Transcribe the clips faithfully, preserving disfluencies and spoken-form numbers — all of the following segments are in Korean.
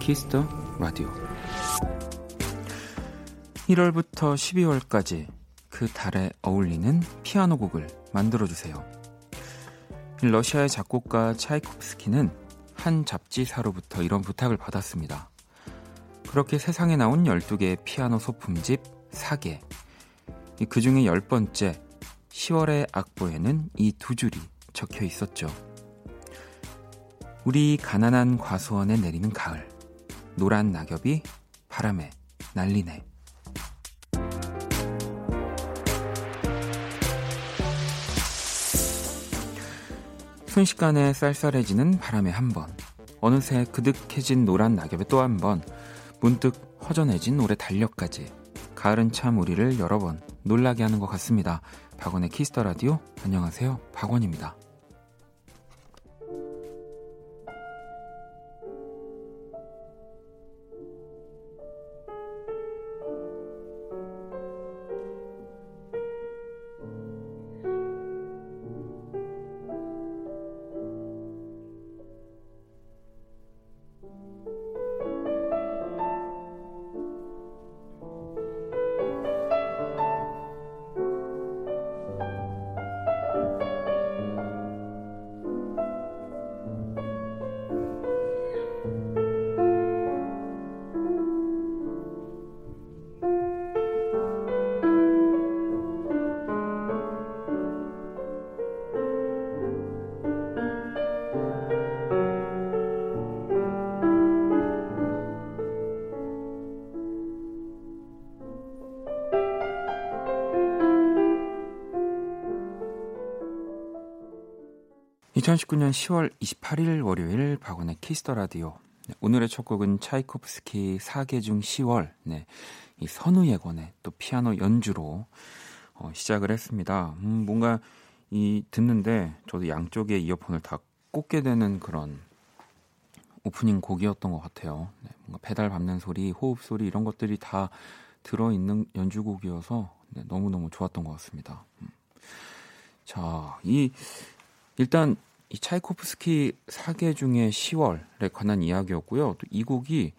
키스터 라디오 일월부터 십이월까지 그 달에 어울리는 피아노 곡을 만들어주세요. 러시아의 작곡가 차이콥스키는 한 잡지사로부터 이런 부탁을 받았습니다. 그렇게 세상에 나온 열두 개의 피아노 소품집 네 개, 그 중에 열 번째 시월의 악보에는 이 두 줄이 적혀 있었죠. 우리 가난한 과수원에 내리는 가을, 노란 낙엽이 바람에 날리네. 순식간에 쌀쌀해지는 바람에 한 번, 어느새 그득해진 노란 낙엽에 또 한 번, 문득 허전해진 올해 달력까지. 가을은 참 우리를 여러 번 놀라게 하는 것 같습니다. 박원의 키스터 라디오, 안녕하세요, 박원입니다. 이천십구 년 시월 이십팔일 월요일 박원의 키스더 라디오. 오늘의 첫 곡은 차이콥스키 네 개 중 시월, 네, 이 선우예건의 또 피아노 연주로 어, 시작을 했습니다. 음, 뭔가 이 듣는데 저도 양쪽의 이어폰을 다 꽂게 되는 그런 오프닝 곡이었던 것 같아요. 네, 뭔가 페달 밟는 소리, 호흡 소리 이런 것들이 다 들어있는 연주곡이어서 네, 너무너무 좋았던 것 같습니다. 음. 자, 이 일단 이 차이코프스키 네 개 중에 시월에 관한 이야기였고요. 또 이 곡이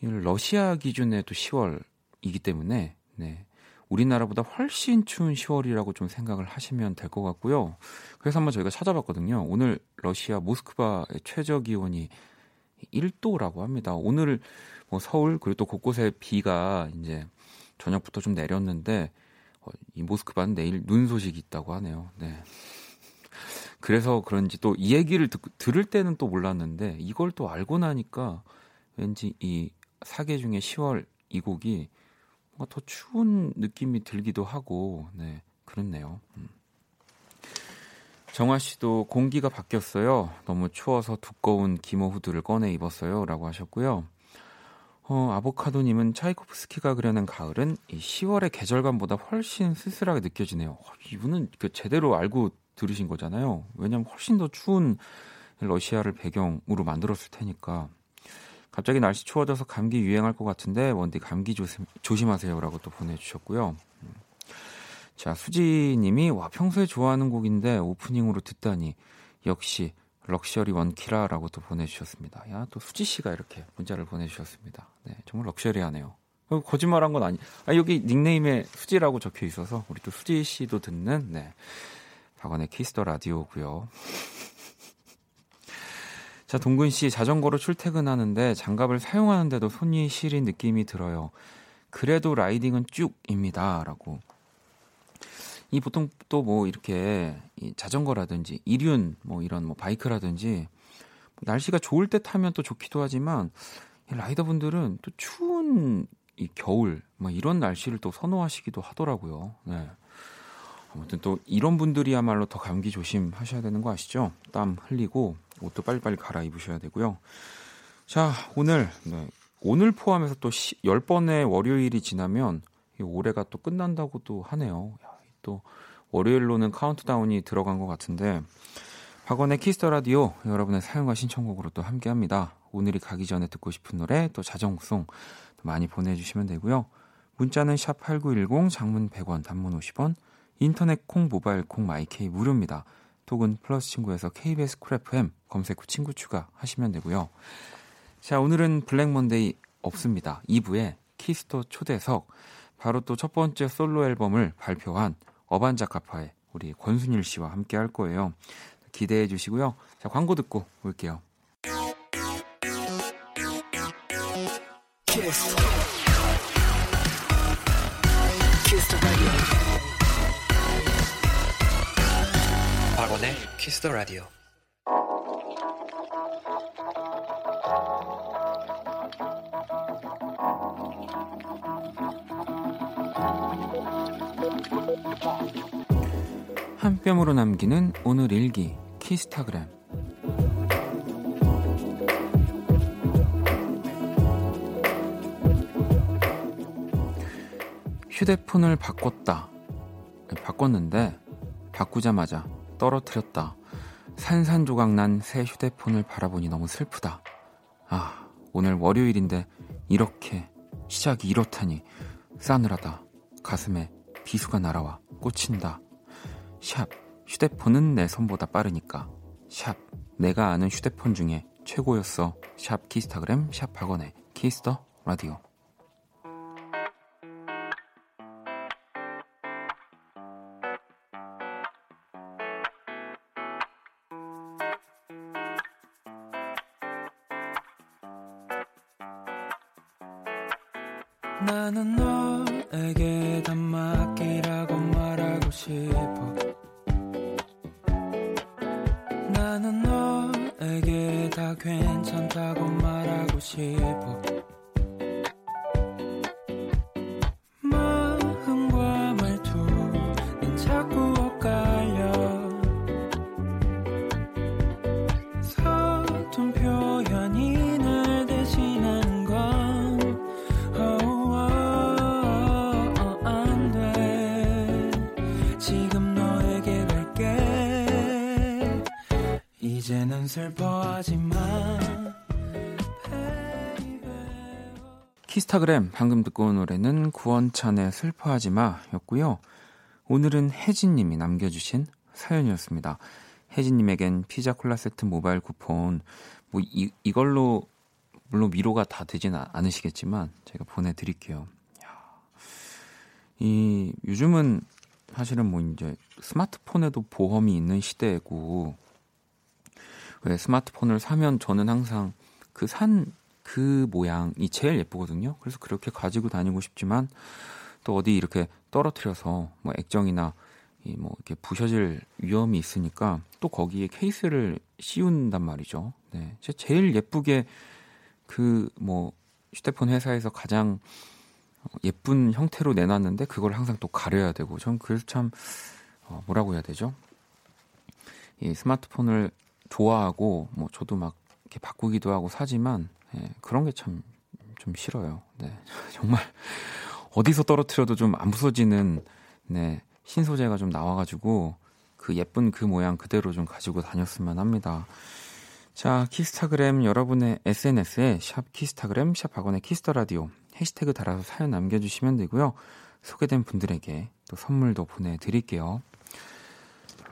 러시아 기준의 또 시월이기 때문에 네, 우리나라보다 훨씬 추운 시월이라고 좀 생각을 하시면 될 것 같고요. 그래서 한번 저희가 찾아봤거든요. 오늘 러시아 모스크바의 최저 기온이 일 도라고 합니다. 오늘 뭐 서울 그리고 또 곳곳에 비가 이제 저녁부터 좀 내렸는데 이 모스크바는 내일 눈 소식이 있다고 하네요. 네. 그래서 그런지 또 이 얘기를 듣, 들을 때는 또 몰랐는데 이걸 또 알고 나니까 왠지 이 네 개 중에 시월 이 곡이 뭔가 더 추운 느낌이 들기도 하고 네 그렇네요. 음. 정아 씨도 공기가 바뀌었어요. 너무 추워서 두꺼운 기모 후드를 꺼내 입었어요 라고 하셨고요. 어, 아보카도님은 차이코프스키가 그려낸 가을은 이 시월의 계절감보다 훨씬 쓸쓸하게 느껴지네요. 어, 이분은 그 제대로 알고 들으신 거잖아요. 왜냐면 훨씬 더 추운 러시아를 배경으로 만들었을 테니까. 갑자기 날씨 추워져서 감기 유행할 것 같은데 원디 감기 조심, 조심하세요 라고 또 보내주셨고요. 자, 수지님이 와 평소에 좋아하는 곡인데 오프닝으로 듣다니 역시 럭셔리 원키라 라고 또 보내주셨습니다. 야, 또 수지씨가 이렇게 문자를 보내주셨습니다. 네, 정말 럭셔리하네요. 거짓말한 건 아니, 아, 여기 닉네임에 수지라고 적혀 있어서 우리 또 수지씨도 듣는 네 박원의 키스더 라디오고요. 자, 동근 씨, 자전거로 출퇴근하는데 장갑을 사용하는데도 손이 시린 느낌이 들어요. 그래도 라이딩은 쭉입니다라고. 이 보통 또 뭐 이렇게 이 자전거라든지 이륜 뭐 이런 뭐 바이크라든지 날씨가 좋을 때 타면 또 좋기도 하지만 라이더분들은 또 추운 이 겨울 뭐 이런 날씨를 또 선호하시기도 하더라고요. 네. 아무튼 또 이런 분들이야말로 더 감기 조심하셔야 되는 거 아시죠? 땀 흘리고 옷도 빨리빨리 갈아입으셔야 되고요. 자, 오늘 네, 오늘 포함해서 또 열 번의 월요일이 지나면 이 올해가 또 끝난다고 또 하네요. 야, 또 월요일로는 카운트다운이 들어간 것 같은데 박원의 키스더 라디오 여러분의 사연과 신청곡으로 또 함께합니다. 오늘이 가기 전에 듣고 싶은 노래 또 자정송 많이 보내주시면 되고요. 문자는 샵 팔구일공 장문 백 원 단문 오십 원 인터넷 콩 모바일 콩 마이케이 무료입니다. 혹은 플러스 친구에서 케이비에스 쿨 에프엠 검색 후 친구 추가 하시면 되고요. 자, 오늘은 블랙 먼데이 없습니다. 이 부에 키스토 초대석, 바로 또 첫 번째 솔로 앨범을 발표한 어반자카파의 우리 권순일 씨와 함께 할 거예요. 기대해 주시고요. 자, 광고 듣고 올게요. 키스. 박원의 키스 더 라디오. 한 뼘으로 남기는 오늘 일기 키스타그램. 휴대폰을 바꿨다. 바꿨는데 바꾸자마자 떨어뜨렸다. 산산조각 난 새 휴대폰을 바라보니 너무 슬프다. 아, 오늘 월요일인데 이렇게 시작이 이렇다니 싸늘하다. 가슴에 비수가 날아와 꽂힌다. 샵, 휴대폰은 내 손보다 빠르니까. 샵, 내가 아는 휴대폰 중에 최고였어. 샵 키스타그램, 샵 박원의 키스 더 라디오. 나는 너에게 다 맡기라고 말하고 싶어. 나는 너에게 다 괜찮다고 말하고 싶어. 마음과 말투는 자꾸 엇갈려. 서툰 표현이 날 대신하는 키스타그램. 방금 듣고 온 노래는 구원찬의 슬퍼하지마 였고요. 오늘은 혜진님이 남겨주신 사연이었습니다. 혜진님에겐 피자 콜라 세트 모바일 쿠폰, 뭐 이, 이걸로 물론 위로가 다 되진 않으시겠지만 제가 보내드릴게요. 이 요즘은 사실은 뭐 이제 스마트폰에도 보험이 있는 시대고, 왜 스마트폰을 사면 저는 항상 그 산 그 모양이 제일 예쁘거든요. 그래서 그렇게 가지고 다니고 싶지만 또 어디 이렇게 떨어뜨려서 뭐 액정이나 이 뭐 이렇게 부셔질 위험이 있으니까 또 거기에 케이스를 씌운단 말이죠. 네, 제일 예쁘게 그 뭐 휴대폰 회사에서 가장 예쁜 형태로 내놨는데 그걸 항상 또 가려야 되고, 전 그래서 참 어 뭐라고 해야 되죠? 이 스마트폰을 좋아하고 뭐 저도 막 이렇게 바꾸기도 하고 사지만, 예, 그런 게 참 좀 싫어요. 네, 정말 어디서 떨어뜨려도 좀 안 부서지는, 네, 신소재가 좀 나와가지고 그 예쁜 그 모양 그대로 좀 가지고 다녔으면 합니다. 자, 키스타그램, 여러분의 에스엔에스에 샵 키스타그램, 샵 박원의 키스더라디오 해시태그 달아서 사연 남겨주시면 되고요. 소개된 분들에게 또 선물도 보내드릴게요.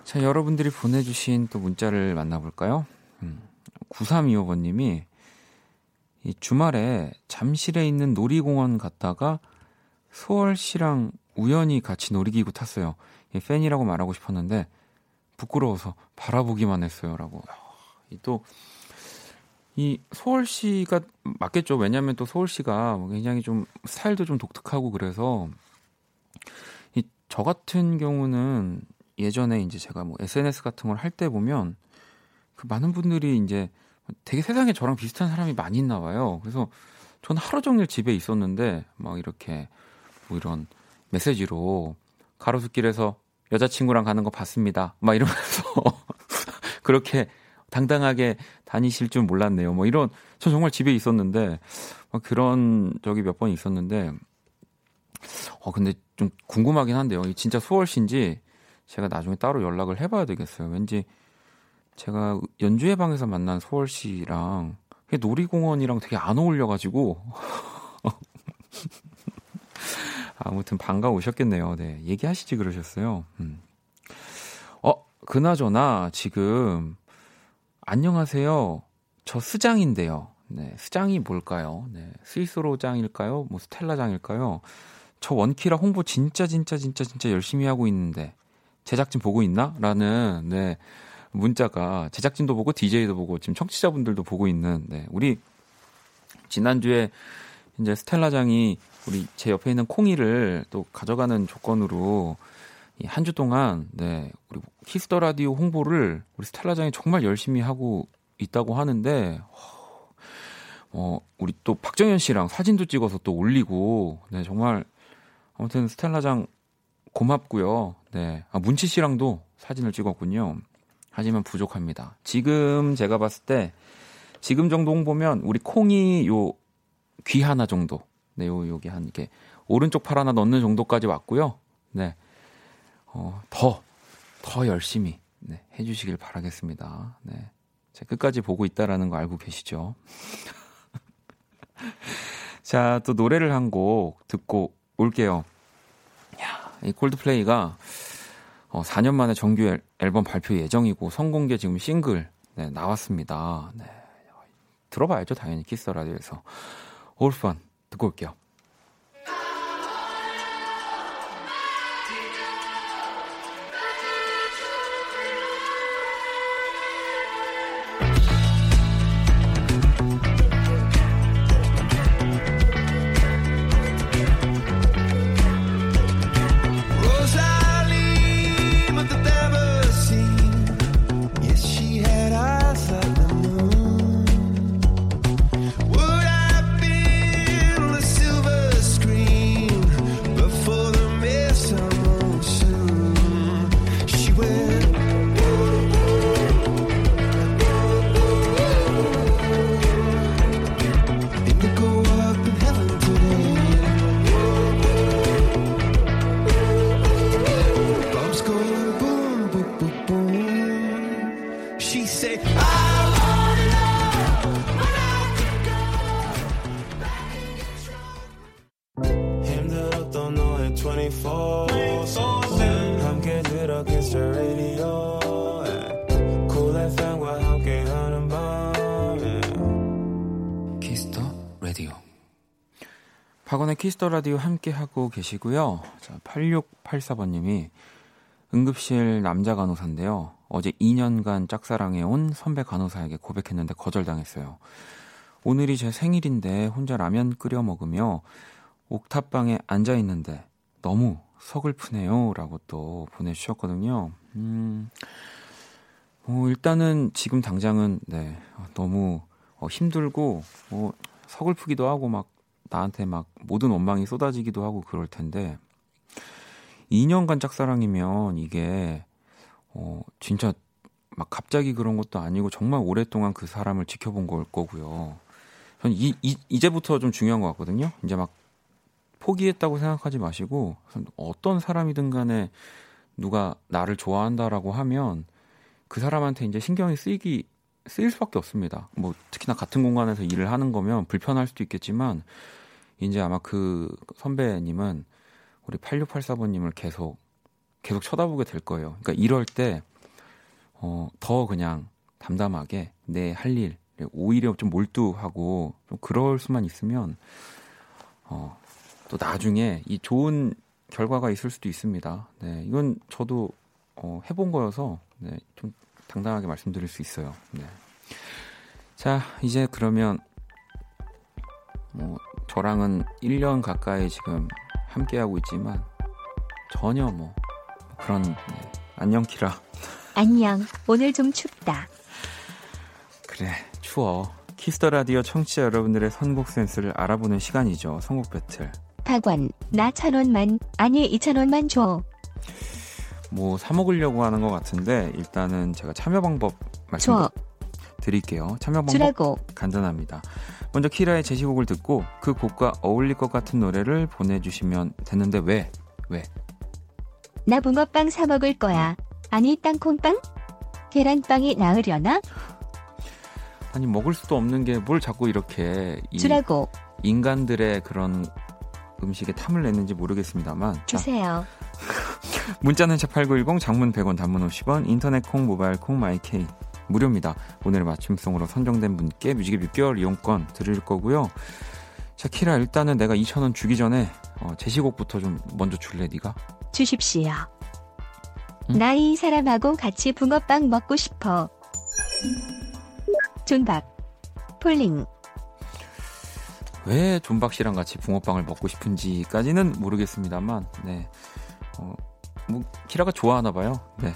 자, 여러분들이 보내주신 또 문자를 만나볼까요? 음, 구삼이오 번님이 이 주말에 잠실에 있는 놀이공원 갔다가 소월 씨랑 우연히 같이 놀이기구 탔어요. 예, 팬이라고 말하고 싶었는데 부끄러워서 바라보기만 했어요. 라고. 또 이 소월 씨가 맞겠죠. 왜냐하면 또 소월 씨가 굉장히 좀 스타일도 좀 독특하고, 그래서 이 저 같은 경우는 예전에 이제 제가 뭐 에스엔에스 같은 걸 할 때 보면 그 많은 분들이 이제 되게 세상에 저랑 비슷한 사람이 많이 있나 봐요. 그래서 전 하루 종일 집에 있었는데 막 이렇게 뭐 이런 메시지로 가로수길에서 여자친구랑 가는 거 봤습니다. 막 이러면서 그렇게 당당하게 다니실 줄 몰랐네요. 뭐 이런, 저 정말 집에 있었는데 막 그런 적이 몇 번 있었는데, 어 근데 좀 궁금하긴 한데요. 진짜 수월신지 제가 나중에 따로 연락을 해봐야 되겠어요. 왠지 제가 연주회 방에서 만난 소월 씨랑 놀이공원이랑 되게 안 어울려가지고 아무튼 반가우셨겠네요. 네, 얘기하시지 그러셨어요. 음. 어, 그나저나 지금 안녕하세요. 저 스장인데요. 네, 스장이 뭘까요? 네, 스위스로장일까요? 뭐 스텔라장일까요? 저 원키라 홍보 진짜 진짜 진짜 진짜 열심히 하고 있는데 제작진 보고 있나? 라는 네, 문자가 제작진도 보고 디제이도 보고 지금 청취자분들도 보고 있는 네, 우리 지난주에 이제 스텔라장이 우리 제 옆에 있는 콩이를 또 가져가는 조건으로 한 주 동안 네, 우리 키스더 라디오 홍보를 우리 스텔라장이 정말 열심히 하고 있다고 하는데 어, 우리 또 박정현 씨랑 사진도 찍어서 또 올리고 네, 정말 아무튼 스텔라장 고맙고요. 네, 아, 문치 씨랑도 사진을 찍었군요. 하지만 부족합니다. 지금 제가 봤을 때 지금 정도 홍보면 우리 콩이 요 귀 하나 정도, 네, 요 여기 한 이렇게 오른쪽 팔 하나 넣는 정도까지 왔고요. 네, 어, 더, 더 열심히 네, 해주시길 바라겠습니다. 네, 제가 끝까지 보고 있다라는 거 알고 계시죠? 자, 또 노래를 한 곡 듣고 올게요. 야, 이 콜드플레이가 어, 사 년 만에 정규 앨범 발표 예정이고 선공개 지금 싱글 네, 나왔습니다. 네, 들어봐야죠, 당연히 키스 라디오에서. All Fun 듣고 올게요. 키스더 라디오 함께 하고 계시고요. 자, 팔육팔사 번님이 응급실 남자 간호사인데요. 어제 이 년간 짝사랑해온 선배 간호사에게 고백했는데 거절당했어요. 오늘이 제 생일인데 혼자 라면 끓여 먹으며 옥탑방에 앉아있는데 너무 서글프네요. 라고 또 보내주셨거든요. 음, 어, 일단은 지금 당장은 네, 너무 어, 힘들고 어, 서글프기도 하고 막 나한테 막 모든 원망이 쏟아지기도 하고 그럴 텐데 이 년간 짝사랑이면 이게 어 진짜 막 갑자기 그런 것도 아니고 정말 오랫동안 그 사람을 지켜본 걸 거고요. 전 이, 이, 이제부터 좀 중요한 것 같거든요. 이제 막 포기했다고 생각하지 마시고 어떤 사람이든 간에 누가 나를 좋아한다라고 하면 그 사람한테 이제 신경이 쓰이기 쓰일 수밖에 없습니다. 뭐 특히나 같은 공간에서 일을 하는 거면 불편할 수도 있겠지만 이제 아마 그 선배님은 우리 팔육팔사 번님을 계속 계속 쳐다보게 될 거예요. 그러니까 이럴 때 어, 더 그냥 담담하게 내 할 일 오히려 좀 몰두하고 좀 그럴 수만 있으면 어, 또 나중에 이 좋은 결과가 있을 수도 있습니다. 네, 이건 저도 어, 해본 거여서 네, 좀 당당하게 말씀드릴 수 있어요. 네. 자, 이제 그러면 뭐 저랑은 일 년 가까이 지금 함께하고 있지만 전혀 뭐 그런 네. 안녕 키라. 안녕. 오늘 좀 춥다. 그래, 추워. 키스더 라디오 청취자 여러분들의 선곡 센스를 알아보는 시간이죠. 선곡 배틀. 박완, 나 천 원만, 아니 이천 원만 줘. 뭐 사 먹으려고 하는 것 같은데 일단은 제가 참여 방법 말씀드릴게요. 참여 방법 주라고. 간단합니다. 먼저 키라의 제시곡을 듣고 그 곡과 어울릴 것 같은 노래를 보내주시면 되는데 왜? 왜? 나 붕어빵 사 먹을 거야. 아니 땅콩빵? 계란빵이 나으려나? 아니 먹을 수도 없는 게 뭘 자꾸 이렇게 이 주라고. 인간들의 그런 음식에 탐을 냈는지 모르겠습니다만 주세요. 자. 문자는 샵팔구일공, 장문 백 원, 단문 오십 원, 인터넷 콩, 모바일 콩, 마이케이 무료입니다. 오늘 맞춤송으로 선정된 분께 뮤직앱 육 개월 이용권 드릴 거고요. 자, 키라, 일단은 내가 이천 원 주기 전에 어, 제시곡부터 좀 먼저 줄래, 네가? 주십시오. 응? 나 이 사람하고 같이 붕어빵 먹고 싶어. 존박, 폴링. 왜 존박 씨랑 같이 붕어빵을 먹고 싶은지까지는 모르겠습니다만, 네, 어, 뭐 키라가 좋아하나 봐요. 네.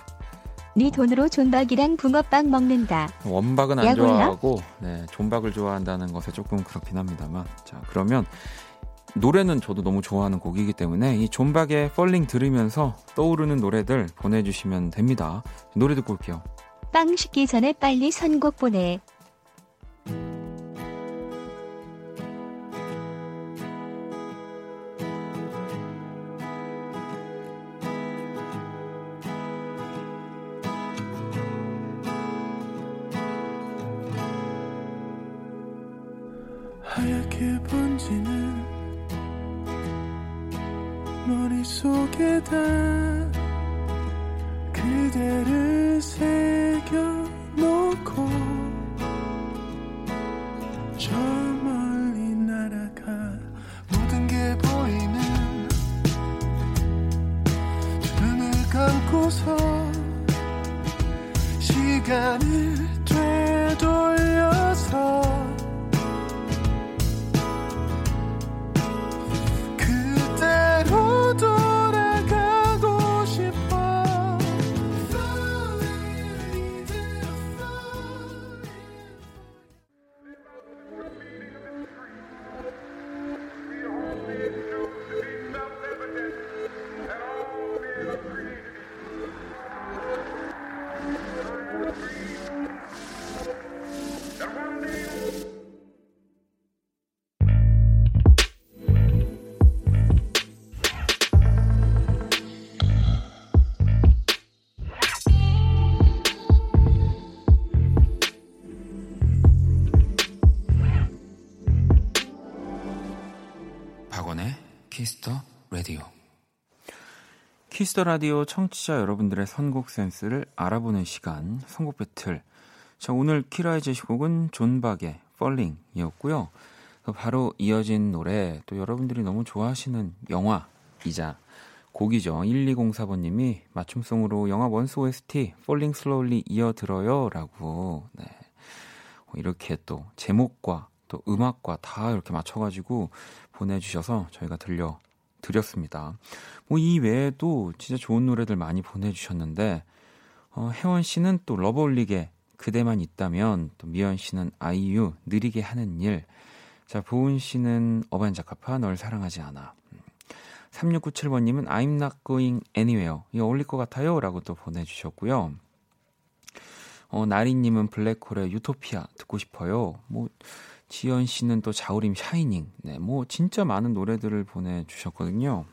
네 돈으로 존박이랑 붕어빵 먹는다. 원박은 안 야구나? 좋아하고, 네, 존박을 좋아한다는 것에 조금 그렇긴 합니다만. 자, 그러면 노래는 저도 너무 좋아하는 곡이기 때문에 이 존박의 펄링 들으면서 떠오르는 노래들 보내주시면 됩니다. 노래 듣고 올게요. 빵 식기 전에 빨리 선곡 보내. 하얗게 번지는 머릿속에다 그대를 새겨놓고 저 멀리 날아가 모든 게 보이는 두 눈을 감고서 시간을 되돌려서 키스더 라디오 청취자 여러분들의 선곡 센스를 알아보는 시간, 선곡 배틀. 자, 오늘 키라의 제시곡은 존박의 펄링이었고요. 바로 이어진 노래, 또 여러분들이 너무 좋아하시는 영화이자 곡이죠. 일이공사 번님이 맞춤송으로 영화 원스 오에스티 펄링 슬로울리 이어 들어요 라고. 네. 이렇게 또 제목과 또 음악과 다 이렇게 맞춰가지고 보내주셔서 저희가 들려 드렸습니다. 뭐 이 외에도 진짜 좋은 노래들 많이 보내주셨는데, 어, 혜원 씨는 또 러브홀릭의 그대만 있다면, 또 미연 씨는 아이유 느리게 하는 일, 자 보은 씨는 어반자카파 널 사랑하지 않아, 삼육구칠 번님은 I'm not going anywhere 이거 어울릴 것 같아요 라고 또 보내주셨고요. 어, 나리님은 블랙홀의 유토피아 듣고 싶어요. 뭐 지연 씨는 또 자우림 샤이닝. 네, 뭐 진짜 많은 노래들을 보내주셨거든요.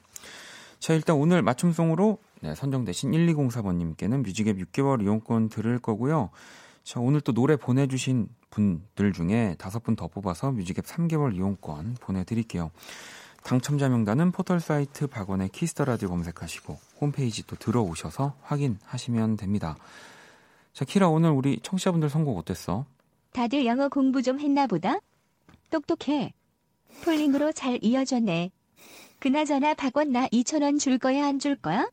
자, 일단 오늘 맞춤송으로 네, 선정되신 일이공사 번님께는 뮤직앱 육 개월 이용권 드릴 거고요. 자, 오늘 또 노래 보내주신 분들 중에 다섯 분 더 뽑아서 뮤직앱 삼 개월 이용권 보내드릴게요. 당첨자 명단은 포털 사이트 박원의 키스더 라디오 검색하시고 홈페이지 또 들어오셔서 확인하시면 됩니다. 자, 키라, 오늘 우리 청취자분들 선곡 어땠어? 다들 영어 공부 좀 했나 보다? 똑똑해. 폴링으로 잘 이어졌네. 그나저나 박원 나 이천 원 줄 거야 안 줄 거야?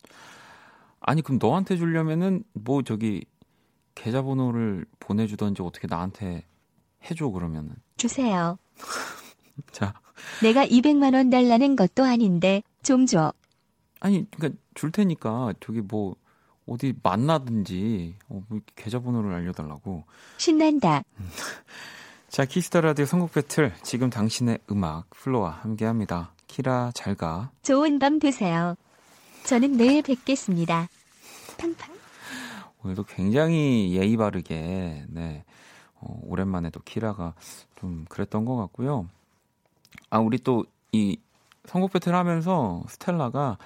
아니, 그럼 너한테 주려면은 뭐 저기 계좌번호를 보내주던지 어떻게 나한테 해줘 그러면은. 주세요. 자. 내가 이백만 원 달라는 것도 아닌데 좀 줘. 아니, 그러니까 줄 테니까 저기 뭐. 어디 만나든지 어, 뭐 계좌번호를 알려달라고. 신난다. 자, 키스더라디오 선곡 배틀, 지금 당신의 음악 플로와 함께합니다. 키라, 잘가. 좋은 밤 되세요. 저는 내일 뵙겠습니다. 팡팡. 오늘도 굉장히 예의 바르게, 네, 어, 오랜만에 또 키라가 좀 그랬던 것 같고요. 아, 우리 또 이 선곡 배틀 하면서 스텔라가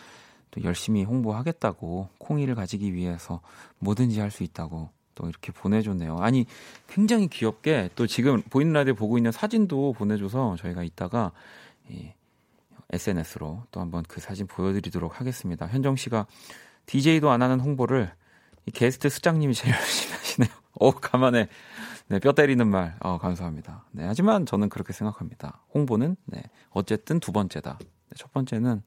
또 열심히 홍보하겠다고, 콩이를 가지기 위해서 뭐든지 할 수 있다고 또 이렇게 보내줬네요. 아니, 굉장히 귀엽게 또 지금 보이는 라디오 보고 있는 사진도 보내줘서 저희가 이따가 에스엔에스로 또 한번 그 사진 보여드리도록 하겠습니다. 현정 씨가 디제이도 안 하는 홍보를 이 게스트 수장님이 제일 열심히 하시네요. 어, 가만해. 네, 뼈 때리는 말. 어, 감사합니다. 네, 하지만 저는 그렇게 생각합니다. 홍보는, 네, 어쨌든 두 번째다. 네, 첫 번째는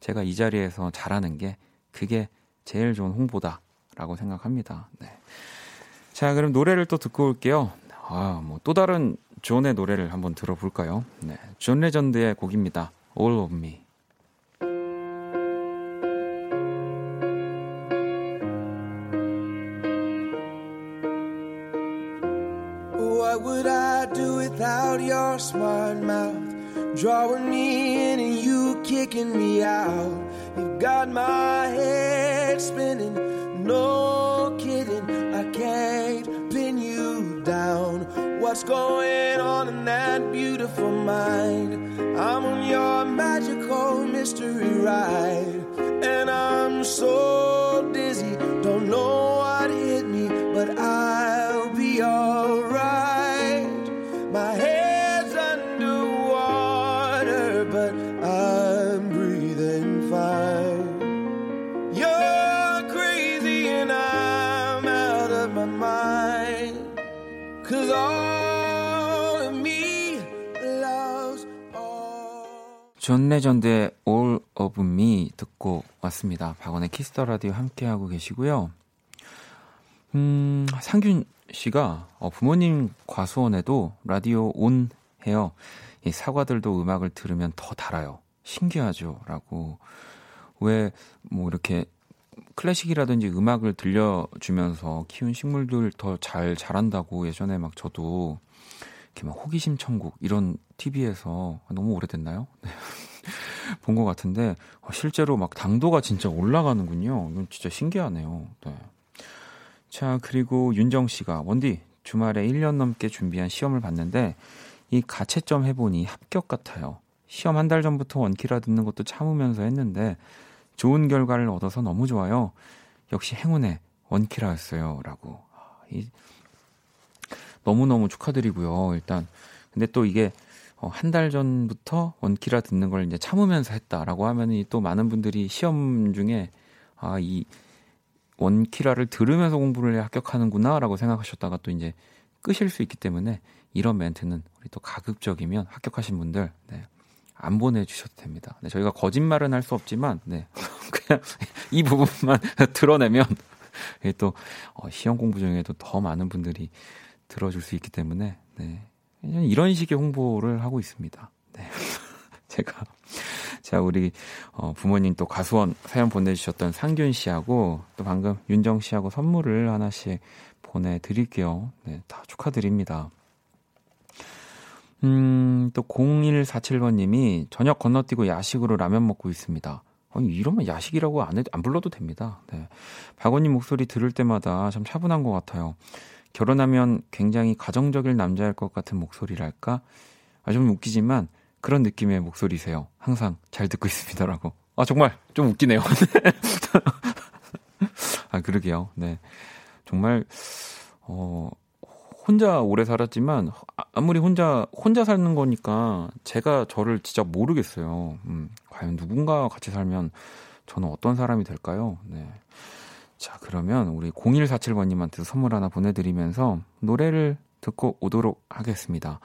제가 이 자리에서 잘하는 게 그게 제일 좋은 홍보다라고 생각합니다. 네. 자, 그럼 노래를 또 듣고 올게요. 아, 뭐 또 다른 존의 노래를 한번 들어볼까요? 네, 존 레전드의 곡입니다. All of Me. What would I do without your smart mouth? Drawing me in and you kicking me out. You've got my head spinning. No kidding, I can't pin you down. What's going on in that beautiful mind? I'm on your magical mystery ride. And I'm so dizzy, don't know what hit me, but I'll be alright. My head 존 레전드의 All of Me 듣고 왔습니다. 박원의 키스더 라디오 함께하고 계시고요. 음, 상균 씨가 부모님 과수원에도 라디오 온 해요. 이 사과들도 음악을 들으면 더 달아요. 신기하죠? 라고. 왜 뭐 이렇게 클래식이라든지 음악을 들려주면서 키운 식물들 더 잘 자란다고 예전에 막 저도 이렇게 막 호기심 천국 이런 티비에서 너무 오래됐나요? 본 것 같은데 실제로 막 당도가 진짜 올라가는군요. 이건 진짜 신기하네요. 네. 자, 그리고 윤정 씨가 원디 주말에 일 년 넘게 준비한 시험을 봤는데 이 가채점 해보니 합격 같아요. 시험 한 달 전부터 원키라 듣는 것도 참으면서 했는데 좋은 결과를 얻어서 너무 좋아요. 역시 행운의 원키라였어요라고. 이 너무너무 축하드리고요. 일단 근데 또 이게 한 달 전부터 원키라 듣는 걸 이제 참으면서 했다라고 하면은 또 많은 분들이 시험 중에 아, 이 원키라를 들으면서 공부를 합격하는구나라고 생각하셨다가 또 이제 끄실 수 있기 때문에 이런 멘트는 우리 또 가급적이면 합격하신 분들 네, 안 보내주셔도 됩니다. 네, 저희가 거짓말은 할 수 없지만 네, 그냥 이 부분만 드러내면 또 시험 공부 중에도 더 많은 분들이 들어줄 수 있기 때문에 네, 이런 식의 홍보를 하고 있습니다. 네. 제가 자 우리 어, 부모님 또 가수원 사연 보내주셨던 상균 씨하고 또 방금 윤정 씨하고 선물을 하나씩 보내드릴게요. 네, 다 축하드립니다. 음, 또 공일사칠 번님이 저녁 건너뛰고 야식으로 라면 먹고 있습니다. 아니, 이러면 야식이라고 안, 해, 안 불러도 됩니다. 네. 박원님 목소리 들을 때마다 참 차분한 것 같아요. 결혼하면 굉장히 가정적일 남자일 것 같은 목소리랄까? 아, 좀 웃기지만 그런 느낌의 목소리세요. 항상 잘 듣고 있습니다라고. 아, 정말 좀 웃기네요. 아, 그러게요. 네. 정말 어, 혼자 오래 살았지만 아무리 혼자 혼자 사는 거니까 제가 저를 진짜 모르겠어요. 음, 과연 누군가 같이 살면 저는 어떤 사람이 될까요? 네. 자, 그러면 우리 공일사칠 번님한테도 선물 하나 보내드리면서 노래를 듣고 오도록 하겠습니다.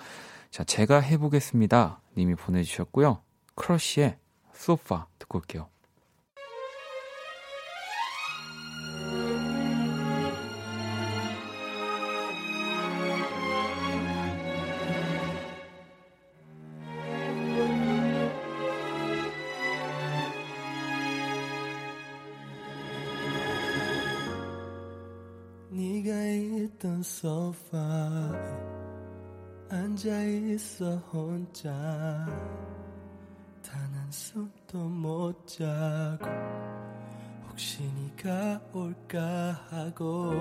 자, 제가 해보겠습니다 님이 보내주셨고요. 크러쉬의 소파 듣고 올게요. 있던 소파에 앉아있어 혼자 단 한숨도 못 자고 혹시 네가 올까 하고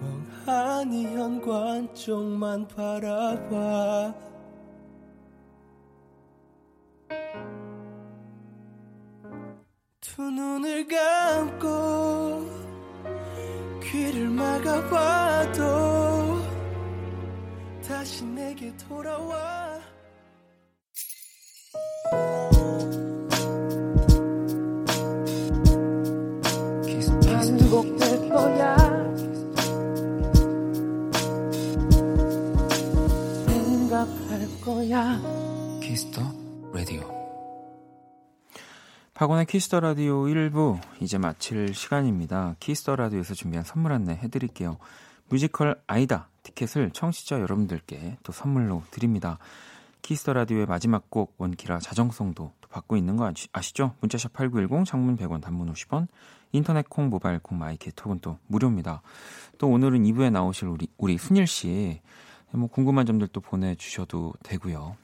멍하니 현관 쪽만 바라봐 두 눈을 감고 귀를 막아봐도 다시 내게 돌아와 거야. 키스터 라디오. 박원의 키스터 라디오 일 부 이제 마칠 시간입니다. 키스터 라디오에서 준비한 선물 안내 해드릴게요. 뮤지컬 아이다 티켓을 청취자 여러분들께 또 선물로 드립니다. 키스터 라디오의 마지막 곡 원키라 자정송도 받고 있는 거 아시죠? 문자샵 팔구일공, 장문 백 원, 단문 오십 원, 인터넷 콩, 모바일 콩, 마이케톡은 또 무료입니다. 또 오늘은 이 부에 나오실 우리, 우리 순일씨 뭐 궁금한 점들 또 보내주셔도 되고요.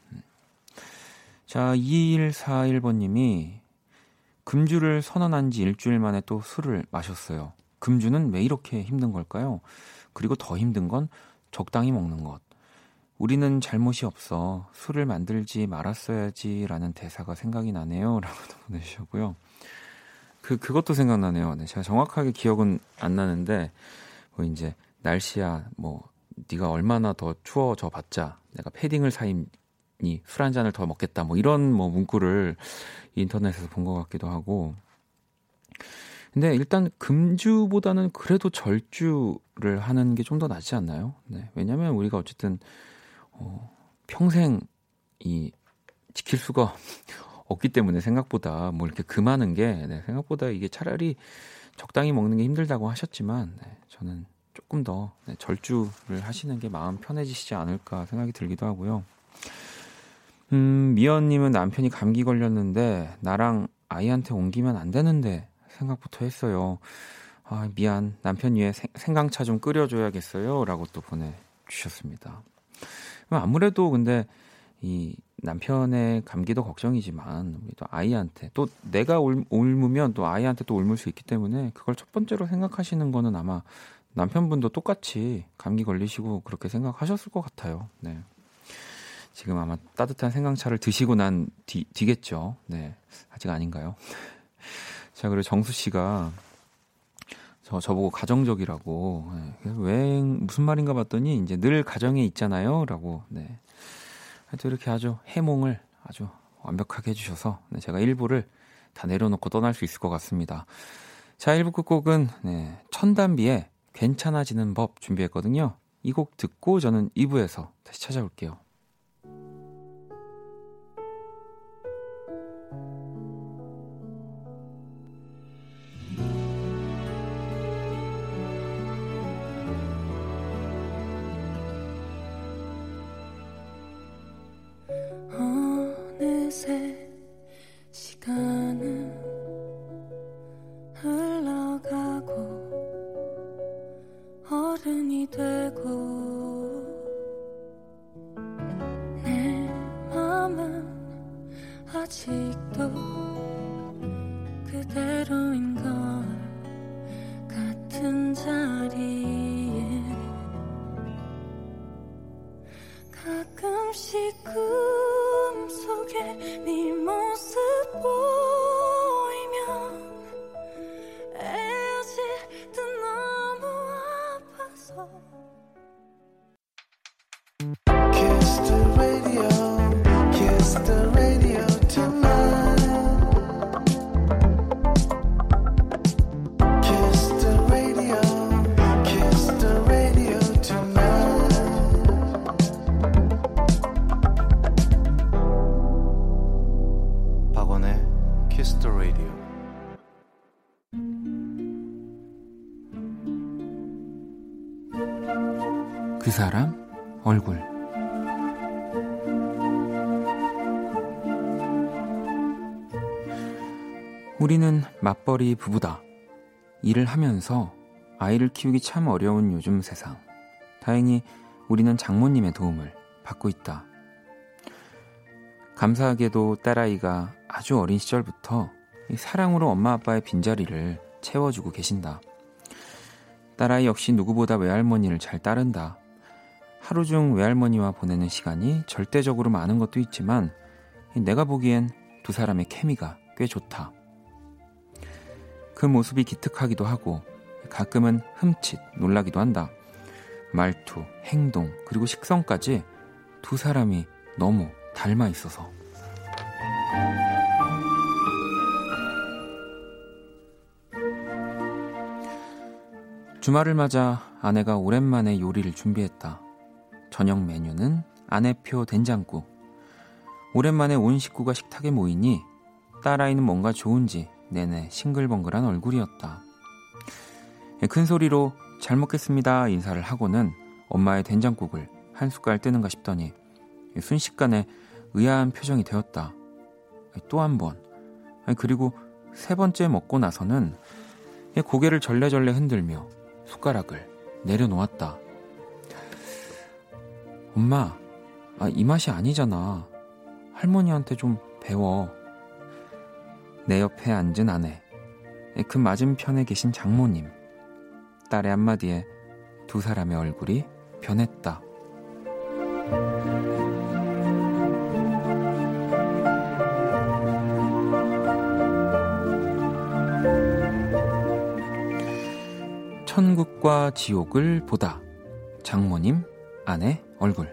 자, 이일사일 번님이 금주를 선언한 지 일주일 만에 또 술을 마셨어요. 금주는 왜 이렇게 힘든 걸까요? 그리고 더 힘든 건 적당히 먹는 것. 우리는 잘못이 없어. 술을 만들지 말았어야지 라는 대사가 생각이 나네요. 라고도 보내주셨고요. 그, 그것도 생각나네요. 네, 제가 정확하게 기억은 안 나는데 뭐 이제 날씨야 뭐 네가 얼마나 더 추워져 봤자 내가 패딩을 사입니 술 한 잔을 더 먹겠다 뭐 이런 뭐 문구를 인터넷에서 본 것 같기도 하고. 근데 일단 금주보다는 그래도 절주를 하는 게 좀 더 낫지 않나요? 네, 왜냐하면 우리가 어쨌든 어, 평생 이 지킬 수가 없기 때문에 생각보다 뭐 이렇게 금하는 게 네, 생각보다 이게 차라리 적당히 먹는 게 힘들다고 하셨지만 네, 저는 조금 더 네, 절주를 하시는 게 마음 편해지시지 않을까 생각이 들기도 하고요. 음, 미연님은 남편이 감기 걸렸는데 나랑 아이한테 옮기면 안 되는데 생각부터 했어요. 아, 미안. 남편 위에 생, 생강차 좀 끓여줘야겠어요. 라고 또 보내주셨습니다. 아무래도 근데 이 남편의 감기도 걱정이지만 우리 또 아이한테 또 내가 올, 옮으면 또 아이한테 또 옮을 수 있기 때문에 그걸 첫 번째로 생각하시는 거는 아마 남편분도 똑같이 감기 걸리시고 그렇게 생각하셨을 것 같아요. 네. 지금 아마 따뜻한 생강차를 드시고 난 뒤, 뒤겠죠. 네. 아직 아닌가요? 자, 그리고 정수 씨가 저, 저보고 가정적이라고. 네. 왜, 무슨 말인가 봤더니, 이제 늘 가정에 있잖아요. 라고, 네. 하여튼 이렇게 아주 해몽을 아주 완벽하게 해주셔서, 네. 제가 일 부를 다 내려놓고 떠날 수 있을 것 같습니다. 자, 일 부 끝곡은, 네. 천단비의 괜찮아지는 법 준비했거든요. 이 곡 듣고 저는 이 부에서 다시 찾아올게요. 시간은 흘러가고 어른이 되고 내 맘은 아직도 그대로인 걸 같은 자리에 가끔씩 꿈속에 네 모습 보이면 애지도 너무 아파서. Kiss the radio, kiss the radio tonight. Kiss the radio, kiss the radio tonight. 그 사람 얼굴. 우리는 맞벌이 부부다. 일을 하면서 아이를 키우기 참 어려운 요즘 세상. 다행히 우리는 장모님의 도움을 받고 있다. 감사하게도 딸아이가 아주 어린 시절부터 사랑으로 엄마 아빠의 빈자리를 채워주고 계신다. 딸아이 역시 누구보다 외할머니를 잘 따른다. 하루 중 외할머니와 보내는 시간이 절대적으로 많은 것도 있지만 내가 보기엔 두 사람의 케미가 꽤 좋다. 그 모습이 기특하기도 하고 가끔은 흠칫 놀라기도 한다. 말투, 행동, 그리고 식성까지 두 사람이 너무 닮아 있어서. 주말을 맞아 아내가 오랜만에 요리를 준비했다. 저녁 메뉴는 아내표 된장국, 오랜만에 온 식구가 식탁에 모이니 딸아이는 뭔가 좋은지 내내 싱글벙글한 얼굴이었다. 큰 소리로 잘 먹겠습니다 인사를 하고는 엄마의 된장국을 한 숟갈 뜨는가 싶더니 순식간에 의아한 표정이 되었다. 또 한 번, 그리고 세 번째 먹고 나서는 고개를 절레절레 흔들며 숟가락을 내려놓았다. 엄마, 아, 이 맛이 아니잖아. 할머니한테 좀 배워. 내 옆에 앉은 아내, 그 맞은편에 계신 장모님, 딸의 한마디에 두 사람의 얼굴이 변했다. 천국과 지옥을 보다. 장모님, 아내, 얼굴.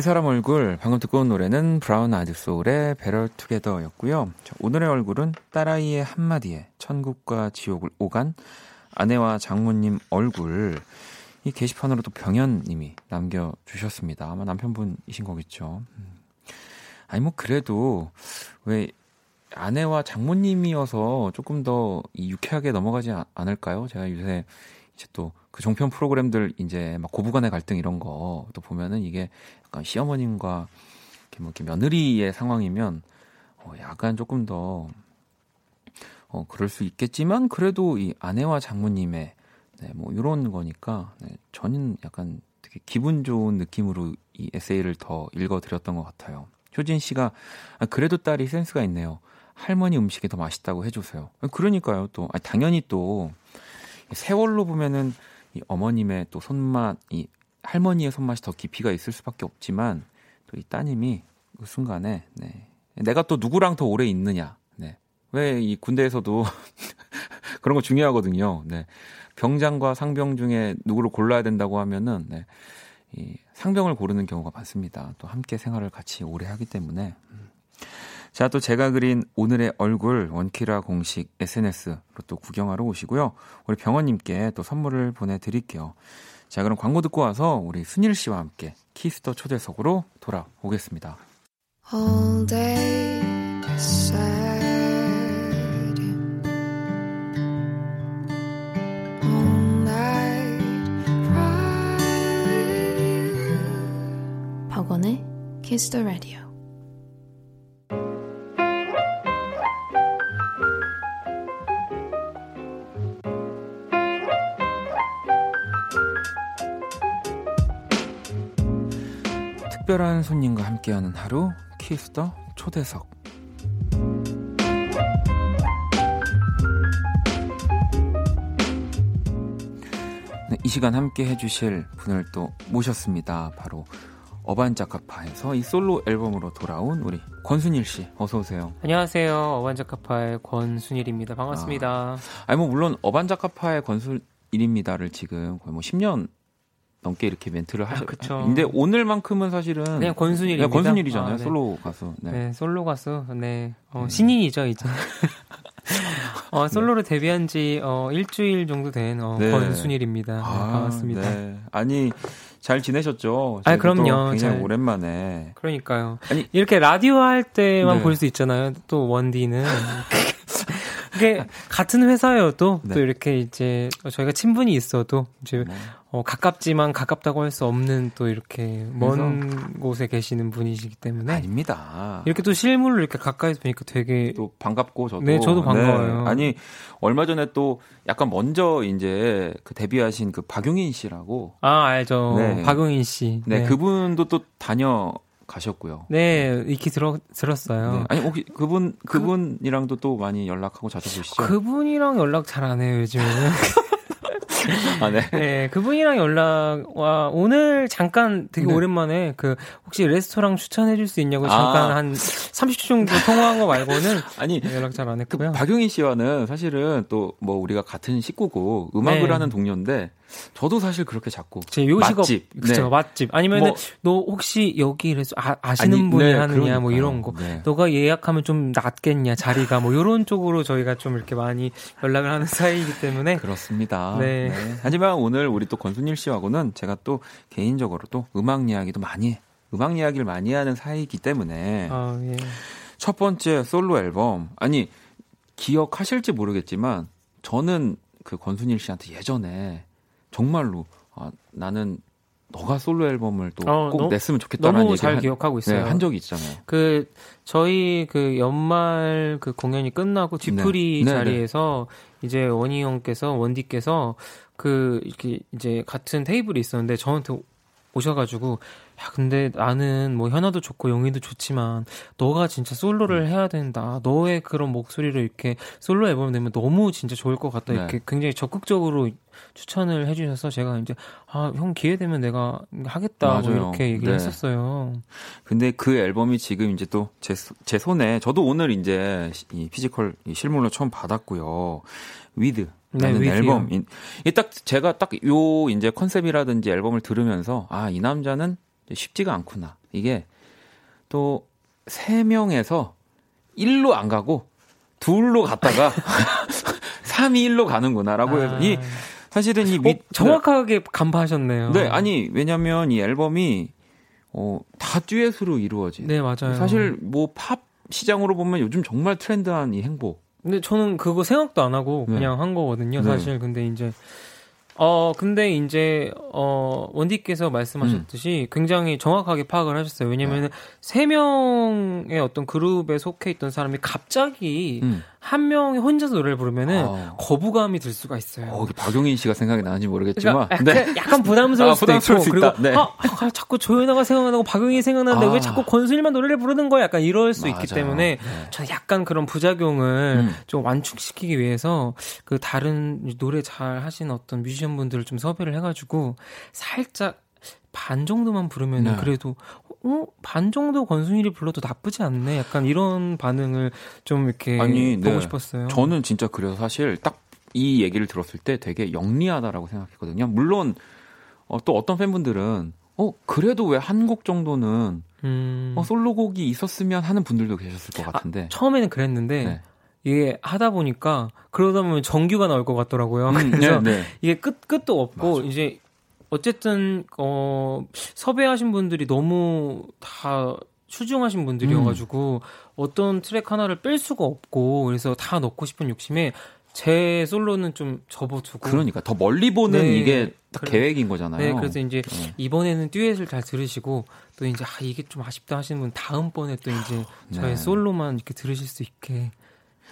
사람 얼굴. 방금 듣고 온 노래는 브라운 아이드 소울의 배럴 투게더였고요. 오늘의 얼굴은 딸아이의 한마디에 천국과 지옥을 오간 아내와 장모님 얼굴. 이 게시판으로 또 병현님이 남겨주셨습니다. 아마 남편분이신 거겠죠. 아니 뭐 그래도 왜 아내와 장모님이어서 조금 더 유쾌하게 넘어가지 않을까요? 제가 요새 이제 또 그 종편 프로그램들 이제 막 고부간의 갈등 이런 거 또 보면은 이게 약간 시어머님과 이렇게 뭐 이렇게 며느리의 상황이면 어 약간 조금 더 어 그럴 수 있겠지만 그래도 이 아내와 장모님의 네 뭐 이런 거니까 네 저는 약간 되게 기분 좋은 느낌으로 이 에세이를 더 읽어드렸던 것 같아요. 효진 씨가 아 그래도 딸이 센스가 있네요. 할머니 음식이 더 맛있다고 해주세요. 그러니까요 또 아니 당연히 또 세월로 보면은 이 어머님의 또 손맛, 이 할머니의 손맛이 더 깊이가 있을 수밖에 없지만 또 이 따님이 그 순간에 네. 내가 또 누구랑 더 오래 있느냐, 네. 왜 이 군대에서도 그런 거 중요하거든요. 네. 병장과 상병 중에 누구를 골라야 된다고 하면은 네. 이 상병을 고르는 경우가 많습니다. 또 함께 생활을 같이 오래 하기 때문에. 음. 자, 또 제가 그린 오늘의 얼굴 원키라 공식 에스엔에스로 또 구경하러 오시고요. 우리 병원님께 또 선물을 보내드릴게요. 자, 그럼 광고 듣고 와서 우리 순일 씨와 함께 키스 더 초대석으로 돌아오겠습니다. All day sad. All night. 박원의 키스 더 라디오. 특별한 손님과 함께하는 하루 키스 더 초대석. 네, 이 시간 함께 해주실 분을 또 모셨습니다. 바로 어반자카파에서 이 솔로 앨범으로 돌아온 우리 권순일 씨, 어서 오세요. 안녕하세요. 어반자카파의 권순일입니다. 반갑습니다. 아, 아니 뭐 물론 어반자카파의 권순일입니다를 지금 거의 뭐 십 년 넘게 이렇게 멘트를 하셨죠. 아, 근데 오늘만큼은 사실은 그냥 권순일입니다. 권순일이잖아요. 아, 네. 솔로 가수. 네. 네, 솔로 가수. 네, 어, 네. 신인이죠 이제. 어, 솔로로 네. 데뷔한 지 어, 일주일 정도 된 어, 네. 권순일입니다. 아, 네, 반갑습니다. 네. 아니 잘 지내셨죠? 아, 그럼요. 굉장히 잘... 오랜만에. 그러니까요. 아니 이렇게 라디오 할 때만 네. 볼 수 있잖아요. 또 원디는. 같은 회사여도 네. 또 이렇게 이제 저희가 친분이 있어도 이제 네. 어, 가깝지만 가깝다고 할 수 없는 또 이렇게 먼 그래서... 곳에 계시는 분이시기 때문에. 아닙니다. 이렇게 또 실물로 이렇게 가까이서 보니까 되게 또 반갑고 저도. 네, 저도 반가워요. 네. 아니 얼마 전에 또 약간 먼저 이제 그 데뷔하신 그 박용인 씨라고. 아 알죠. 네. 박용인 씨. 네, 네 그분도 또 다녀. 가셨고요. 네, 익히 들어, 들었어요. 네. 아니, 혹시 그분, 그분이랑도 또 많이 연락하고 자주 보시죠? 그분이랑 연락 잘 안 해요, 요즘에는. 아, 네. 네, 그분이랑 연락, 와, 오늘 잠깐 되게 네. 오랜만에 그, 혹시 레스토랑 추천해줄 수 있냐고 아. 잠깐 한 삼십 초 정도 통화한 거 말고는. 아니. 네, 연락 잘 안 했고요. 그 박용인 씨와는 사실은 또 뭐 우리가 같은 식구고 음악을 네. 하는 동료인데 저도 사실 그렇게 자꾸 제 요식업, 맛집, 그쵸 네. 맛집 아니면은 뭐, 너 혹시 여기 레스 아, 아시는 아니, 분이 네, 하느냐 그러니까요. 뭐 이런 거 네. 너가 예약하면 좀 낫겠냐 자리가 뭐 이런 쪽으로 저희가 좀 이렇게 많이 연락을 하는 사이이기 때문에 그렇습니다. 네. 네. 하지만 오늘 우리 또 권순일 씨하고는 제가 또 개인적으로 또 음악 이야기도 많이 음악 이야기를 많이 하는 사이이기 때문에 아, 예. 첫 번째 솔로 앨범 아니 기억하실지 모르겠지만 저는 그 권순일 씨한테 예전에 정말로 아, 나는 너가 솔로 앨범을 또 꼭 어, 냈으면 좋겠다라는 얘기를 너무 잘 한, 기억하고 있어요. 네, 한 적이 있잖아요. 그 저희 그 연말 그 공연이 끝나고 뒤풀이 네. 자리에서 네, 네. 이제 원희 형께서 원디께서 그 이렇게 이제 같은 테이블이 있었는데 저한테 오셔가지고 야 근데 나는 뭐 현아도 좋고 용희도 좋지만 너가 진짜 솔로를 해야 된다. 너의 그런 목소리로 이렇게 솔로 앨범을 내면 너무 진짜 좋을 것 같다. 네. 이렇게 굉장히 적극적으로 추천을 해주셔서 제가 이제 아, 형 기회 되면 내가 하겠다 뭐 이렇게 얘기를 네. 했었어요. 근데 그 앨범이 지금 이제 또 제 제 손에 저도 오늘 이제 이 피지컬 이 실물로 처음 받았고요. 위드. 네, 앨범. 이 딱 제가 딱 요 이제 컨셉이라든지 앨범을 들으면서 아, 이 남자는 쉽지가 않구나. 이게 또 세 명에서 일로 안 가고 둘로 갔다가 삼, 이, 일로 가는구나라고 해서 아. 이 사실은 이 어, 위, 정확하게 간파하셨네요. 네, 아니 왜냐면 이 앨범이 어, 다 듀엣으로 이루어진. 네, 맞아요. 사실 뭐 팝 시장으로 보면 요즘 정말 트렌드한 이 행보. 근데 저는 그거 생각도 안 하고 그냥 네. 한 거거든요, 사실. 네. 근데 이제, 어, 근데 이제, 어, 원디께서 말씀하셨듯이 음. 굉장히 정확하게 파악을 하셨어요. 왜냐면은 세 네. 명의 어떤 그룹에 속해 있던 사람이 갑자기 음. 한 명이 혼자서 노래를 부르면은 아. 거부감이 들 수가 있어요. 어, 박용인 씨가 생각이 나는지 모르겠지만 그러니까 약간, 네. 약간 부담스러울 아, 수도 부담스러울 있고 수 그리고 네. 아, 아, 자꾸 조연아가 생각나고 박용인이 생각나는데 아. 왜 자꾸 권순일만 노래를 부르는 거야? 약간 이럴 수 맞아. 있기 때문에 네. 저는 약간 그런 부작용을 음. 좀 완축시키기 위해서 그 다른 노래 잘 하신 어떤 뮤지션 분들을 좀 섭외를 해가지고 살짝 반 정도만 부르면은 네. 그래도 어? 반 정도 권순일이 불러도 나쁘지 않네. 약간 이런 반응을 좀 이렇게 아니, 보고 네. 싶었어요. 저는 진짜 그래서 사실 딱 이 얘기를 들었을 때 되게 영리하다라고 생각했거든요. 물론 어, 또 어떤 팬분들은 어 그래도 왜 한 곡 정도는 음... 어, 솔로곡이 있었으면 하는 분들도 계셨을 것 같은데 아, 처음에는 그랬는데 네. 이게 하다 보니까 그러다 보면 정규가 나올 것 같더라고요. 음, 그래서 네, 네. 이게 끝 끝도 없고 맞아. 이제. 어쨌든 어, 섭외하신 분들이 너무 다 수중하신 분들이어가지고 음. 어떤 트랙 하나를 뺄 수가 없고 그래서 다 넣고 싶은 욕심에 제 솔로는 좀 접어두고 그러니까 더 멀리 보는 네. 이게 딱 그래. 계획인 거잖아요. 네, 그래서 이제 네. 이번에는 듀엣을 잘 들으시고 또 이제 아, 이게 좀 아쉽다 하시는 분 다음번에 또 이제 저의 네. 솔로만 이렇게 들으실 수 있게.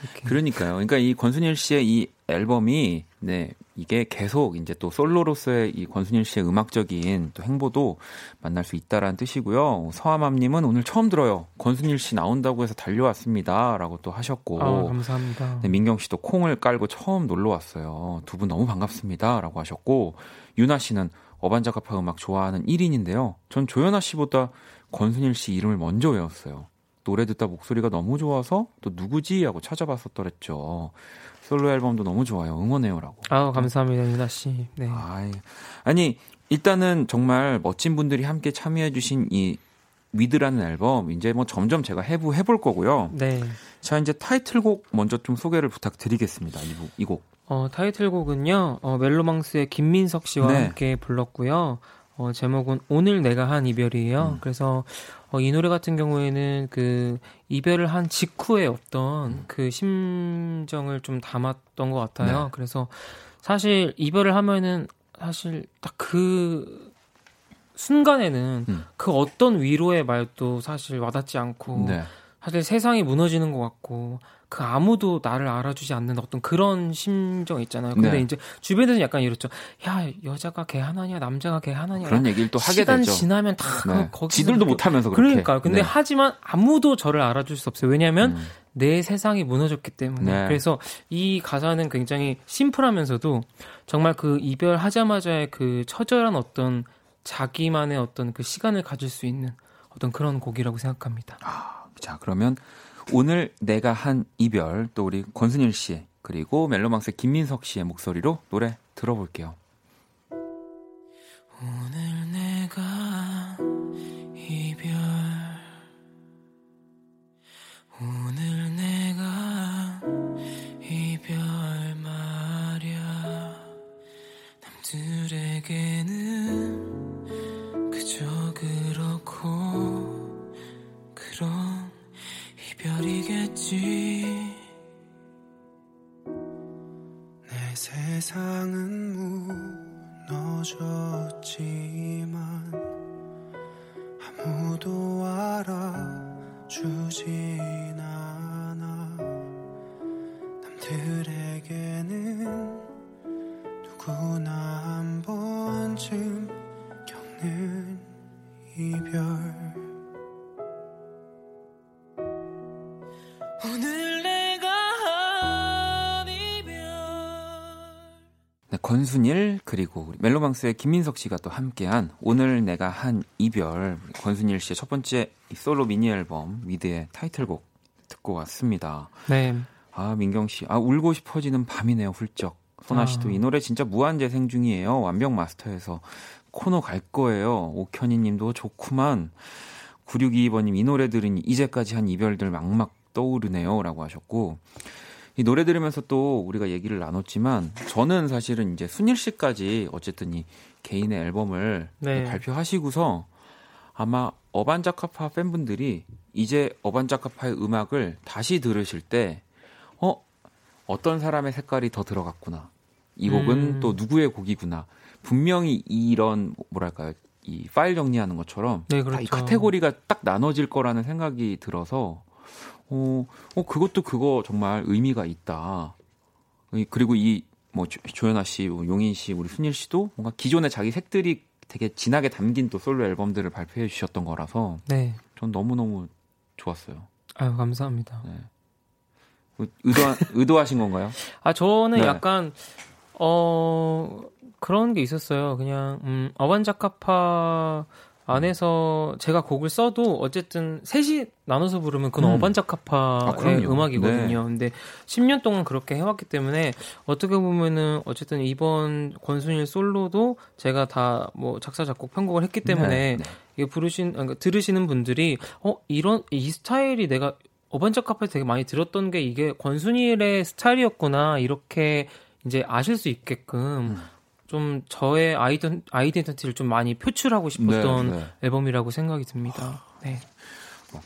이렇게. 그러니까요. 그러니까 이 권순일 씨의 이 앨범이 네. 이게 계속 이제 또 솔로로서의 이 권순일 씨의 음악적인 또 행보도 만날 수 있다라는 뜻이고요. 서아맘님은 오늘 처음 들어요. 권순일 씨 나온다고 해서 달려왔습니다라고 또 하셨고, 아, 감사합니다. 네, 민경 씨도 콩을 깔고 처음 놀러 왔어요. 두 분 너무 반갑습니다라고 하셨고, 윤하 씨는 어반자카파 음악 좋아하는 일 인인데요. 전 조연아 씨보다 권순일 씨 이름을 먼저 외웠어요. 노래 듣다 목소리가 너무 좋아서 또 누구지 하고 찾아봤었더랬죠. 솔로 앨범도 너무 좋아요. 응원해요라고. 아, 감사합니다. 윤아 씨. 네. 아이, 아니, 일단은 정말 멋진 분들이 함께 참여해 주신 이 위드라는 앨범 이제 뭐 점점 제가 해부 해볼 거고요. 네. 자, 이제 타이틀곡 먼저 좀 소개를 부탁드리겠습니다. 이, 이 곡. 어, 타이틀곡은요. 어, 멜로망스의 김민석 씨와 네. 함께 불렀고요. 어, 제목은 오늘 내가 한 이별이에요. 음. 그래서 어, 이 노래 같은 경우에는 그 이별을 한 직후에 어떤 음. 그 심정을 좀 담았던 것 같아요. 네. 그래서 사실 이별을 하면은 사실 딱 그 순간에는 음. 그 어떤 위로의 말도 사실 와닿지 않고 네. 사실 세상이 무너지는 것 같고 그 아무도 나를 알아주지 않는 어떤 그런 심정 있잖아요. 근데 네. 이제 주변에서는 약간 이렇죠. 야, 여자가 걔 하나냐, 남자가 걔 하나냐. 그런 얘기를 또 하게 되죠. 시간 지나면 다 네. 거기서. 지들도 못하면서 그렇게. 그러니까요. 근데 네. 하지만 아무도 저를 알아줄 수 없어요. 왜냐하면 음. 내 세상이 무너졌기 때문에. 네. 그래서 이 가사는 굉장히 심플하면서도 정말 그 이별하자마자의 그 처절한 어떤 자기만의 어떤 그 시간을 가질 수 있는 어떤 그런 곡이라고 생각합니다. 아, 자, 그러면. 오늘 내가 한 이별 또 우리 권순일 씨 그리고 멜로망스의 김민석 씨의 목소리로 노래 들어볼게요. 오늘 내가 이별 오늘 내가 이별 말야 남들에게는 그저 그렇고 그런 별이겠지 내 세상은 무너졌지만 아무도 알아주진 않아 남들에게는 누구나 한 번쯤 겪는 이별 오늘 내가 한 이별 네, 권순일 그리고 멜로망스의 김민석 씨가 또 함께한 오늘 내가 한 이별 권순일 씨의 첫 번째 솔로 미니 앨범 위드의 타이틀곡 듣고 왔습니다. 네. 아 민경 씨, 아 울고 싶어지는 밤이네요. 훌쩍. 선아 씨도 아. 이 노래 진짜 무한 재생 중이에요. 완벽 마스터에서 코너 갈 거예요. 오현희님도 좋구만. 구육이이 번님 이 노래 들으니 이제까지 한 이별들 막막 떠오르네요 라고 하셨고 이 노래 들으면서 또 우리가 얘기를 나눴지만 저는 사실은 이제 순일 씨까지 어쨌든 이 개인의 앨범을 네. 발표하시고서 아마 어반자카파 팬분들이 이제 어반자카파의 음악을 다시 들으실 때 어? 어떤 사람의 색깔이 더 들어갔구나 이 곡은 음. 또 누구의 곡이구나 분명히 이런 뭐랄까요 이 파일 정리하는 것처럼 네, 그렇죠. 이 카테고리가 딱 나눠질 거라는 생각이 들어서 어, 어, 그것도 그거 정말 의미가 있다. 그리고 이, 뭐, 조, 조연아 씨, 용인 씨, 우리 순일 씨도 뭔가 기존의 자기 색들이 되게 진하게 담긴 또 솔로 앨범들을 발표해 주셨던 거라서. 네. 전 너무너무 좋았어요. 아유, 감사합니다. 네. 의도하, 의도하신 건가요? 아, 저는 네. 약간, 어, 그런 게 있었어요. 그냥, 음, 어반자카파, 안에서 제가 곡을 써도 어쨌든 셋이 나눠서 부르면 그건 음. 어반자카파의 아, 음악이거든요. 네. 근데 십 년 동안 그렇게 해왔기 때문에 어떻게 보면은 어쨌든 이번 권순일 솔로도 제가 다 뭐 작사 작곡 편곡을 했기 때문에 네. 네. 이게 부르신 그러니까 들으시는 분들이 어 이런 이 스타일이 내가 어반자카파에서 되게 많이 들었던 게 이게 권순일의 스타일이었구나 이렇게 이제 아실 수 있게끔. 음. 좀 저의 아이덴, 아이덴티티를 좀 많이 표출하고 싶었던 네, 네. 앨범이라고 생각이 듭니다. 네.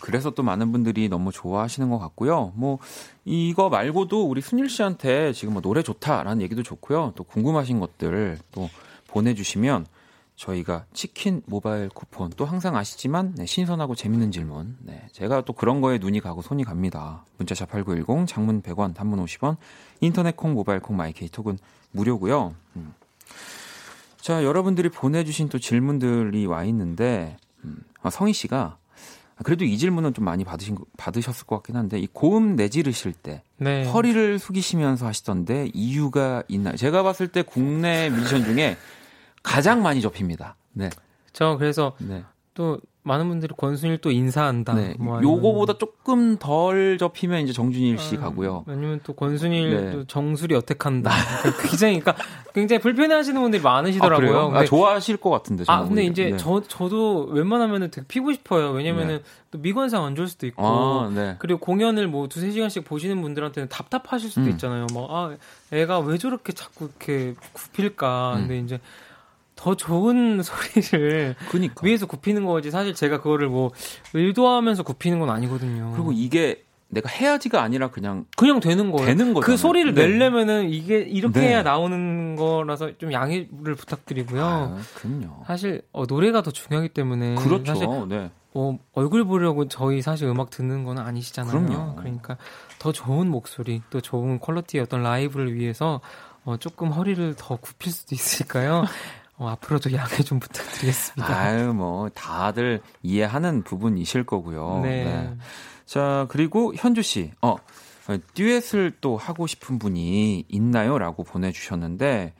그래서 또 많은 분들이 너무 좋아하시는 것 같고요. 뭐 이거 말고도 우리 순일 씨한테 지금 뭐 노래 좋다라는 얘기도 좋고요. 또 궁금하신 것들 또 보내주시면 저희가 치킨 모바일 쿠폰 또 항상 아시지만 네, 신선하고 재밌는 질문. 네, 제가 또 그런 거에 눈이 가고 손이 갑니다. 문자샵 팔구일공, 장문 백 원, 단문 오십 원, 인터넷 콩, 모바일 콩, 마이케이톡은 무료고요. 음. 자, 여러분들이 보내주신 또 질문들이 와 있는데, 음, 아, 성희 씨가, 그래도 이 질문은 좀 많이 받으신, 받으셨을 것 같긴 한데, 이 고음 내지르실 때, 네. 허리를 숙이시면서 하시던데, 이유가 있나요? 제가 봤을 때 국내 뮤지션 중에 가장 많이 접힙니다. 네. 저 그래서 네. 또 많은 분들이 권순일 또 인사한다. 네. 뭐 요거보다 조금 덜 접히면 이제 정준일 씨 아, 가고요. 아니면 또 권순일 또 네. 정수리 어택한다. 굉장히 그러니까 굉장히 불편해하시는 분들이 많으시더라고요. 아, 근데, 아, 좋아하실 것 같은데. 아 근데 보니까. 이제 네. 저 저도 웬만하면은 되게 피고 싶어요. 왜냐면은 네. 또 미관상 안 좋을 수도 있고 아, 네. 그리고 공연을 뭐 두세 시간씩 보시는 분들한테는 답답하실 수도 음. 있잖아요. 막 아, 애가 왜 저렇게 자꾸 이렇게 굽힐까. 음. 근데 이제 더 좋은 소리를 그러니까. 위에서 굽히는 거지 사실 제가 그거를 뭐 의도하면서 굽히는 건 아니거든요. 그리고 이게 내가 해야지가 아니라 그냥 그냥 되는 거예요. 되는 거잖아요. 그 소리를 네. 내려면은 이게 이렇게 네. 해야 나오는 거라서 좀 양해를 부탁드리고요. 아, 그럼요. 사실 어, 노래가 더 중요하기 때문에 그렇죠. 사실 네. 어, 얼굴 보려고 저희 사실 음악 듣는 건 아니시잖아요. 그럼요. 그러니까 더 좋은 목소리, 또 좋은 퀄리티의 어떤 라이브를 위해서 어, 조금 허리를 더 굽힐 수도 있으니까요. 어, 앞으로도 양해 좀 부탁드리겠습니다. 아유, 뭐 다들 이해하는 부분이실 거고요. 네. 네. 자, 그리고 현주 씨, 어, 듀엣을 또 하고 싶은 분이 있나요? 라고 보내주셨는데,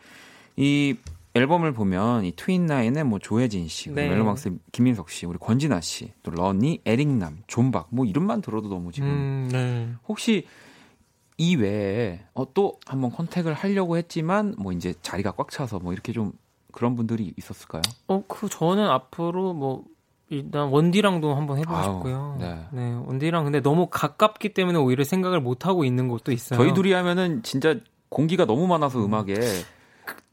이 앨범을 보면 이 트윈나인의 뭐 조혜진 씨, 네. 멜로망스 김민석 씨, 우리 권진아 씨, 또 러니, 에릭남, 존박, 뭐 이름만 들어도 너무 지금. 음, 네. 혹시 이 외에 어, 또 한번 컨택을 하려고 했지만, 뭐 이제 자리가 꽉 차서 뭐 이렇게 좀 그런 분들이 있었을까요? 어, 그 저는 앞으로 뭐, 일단 원디랑도 한번 해보고 아우, 싶고요. 네. 네, 원디랑 근데 너무 가깝기 때문에 오히려 생각을 못 하고 있는 것도 있어요. 저희 둘이 하면은 진짜 공기가 너무 많아서 음. 음악에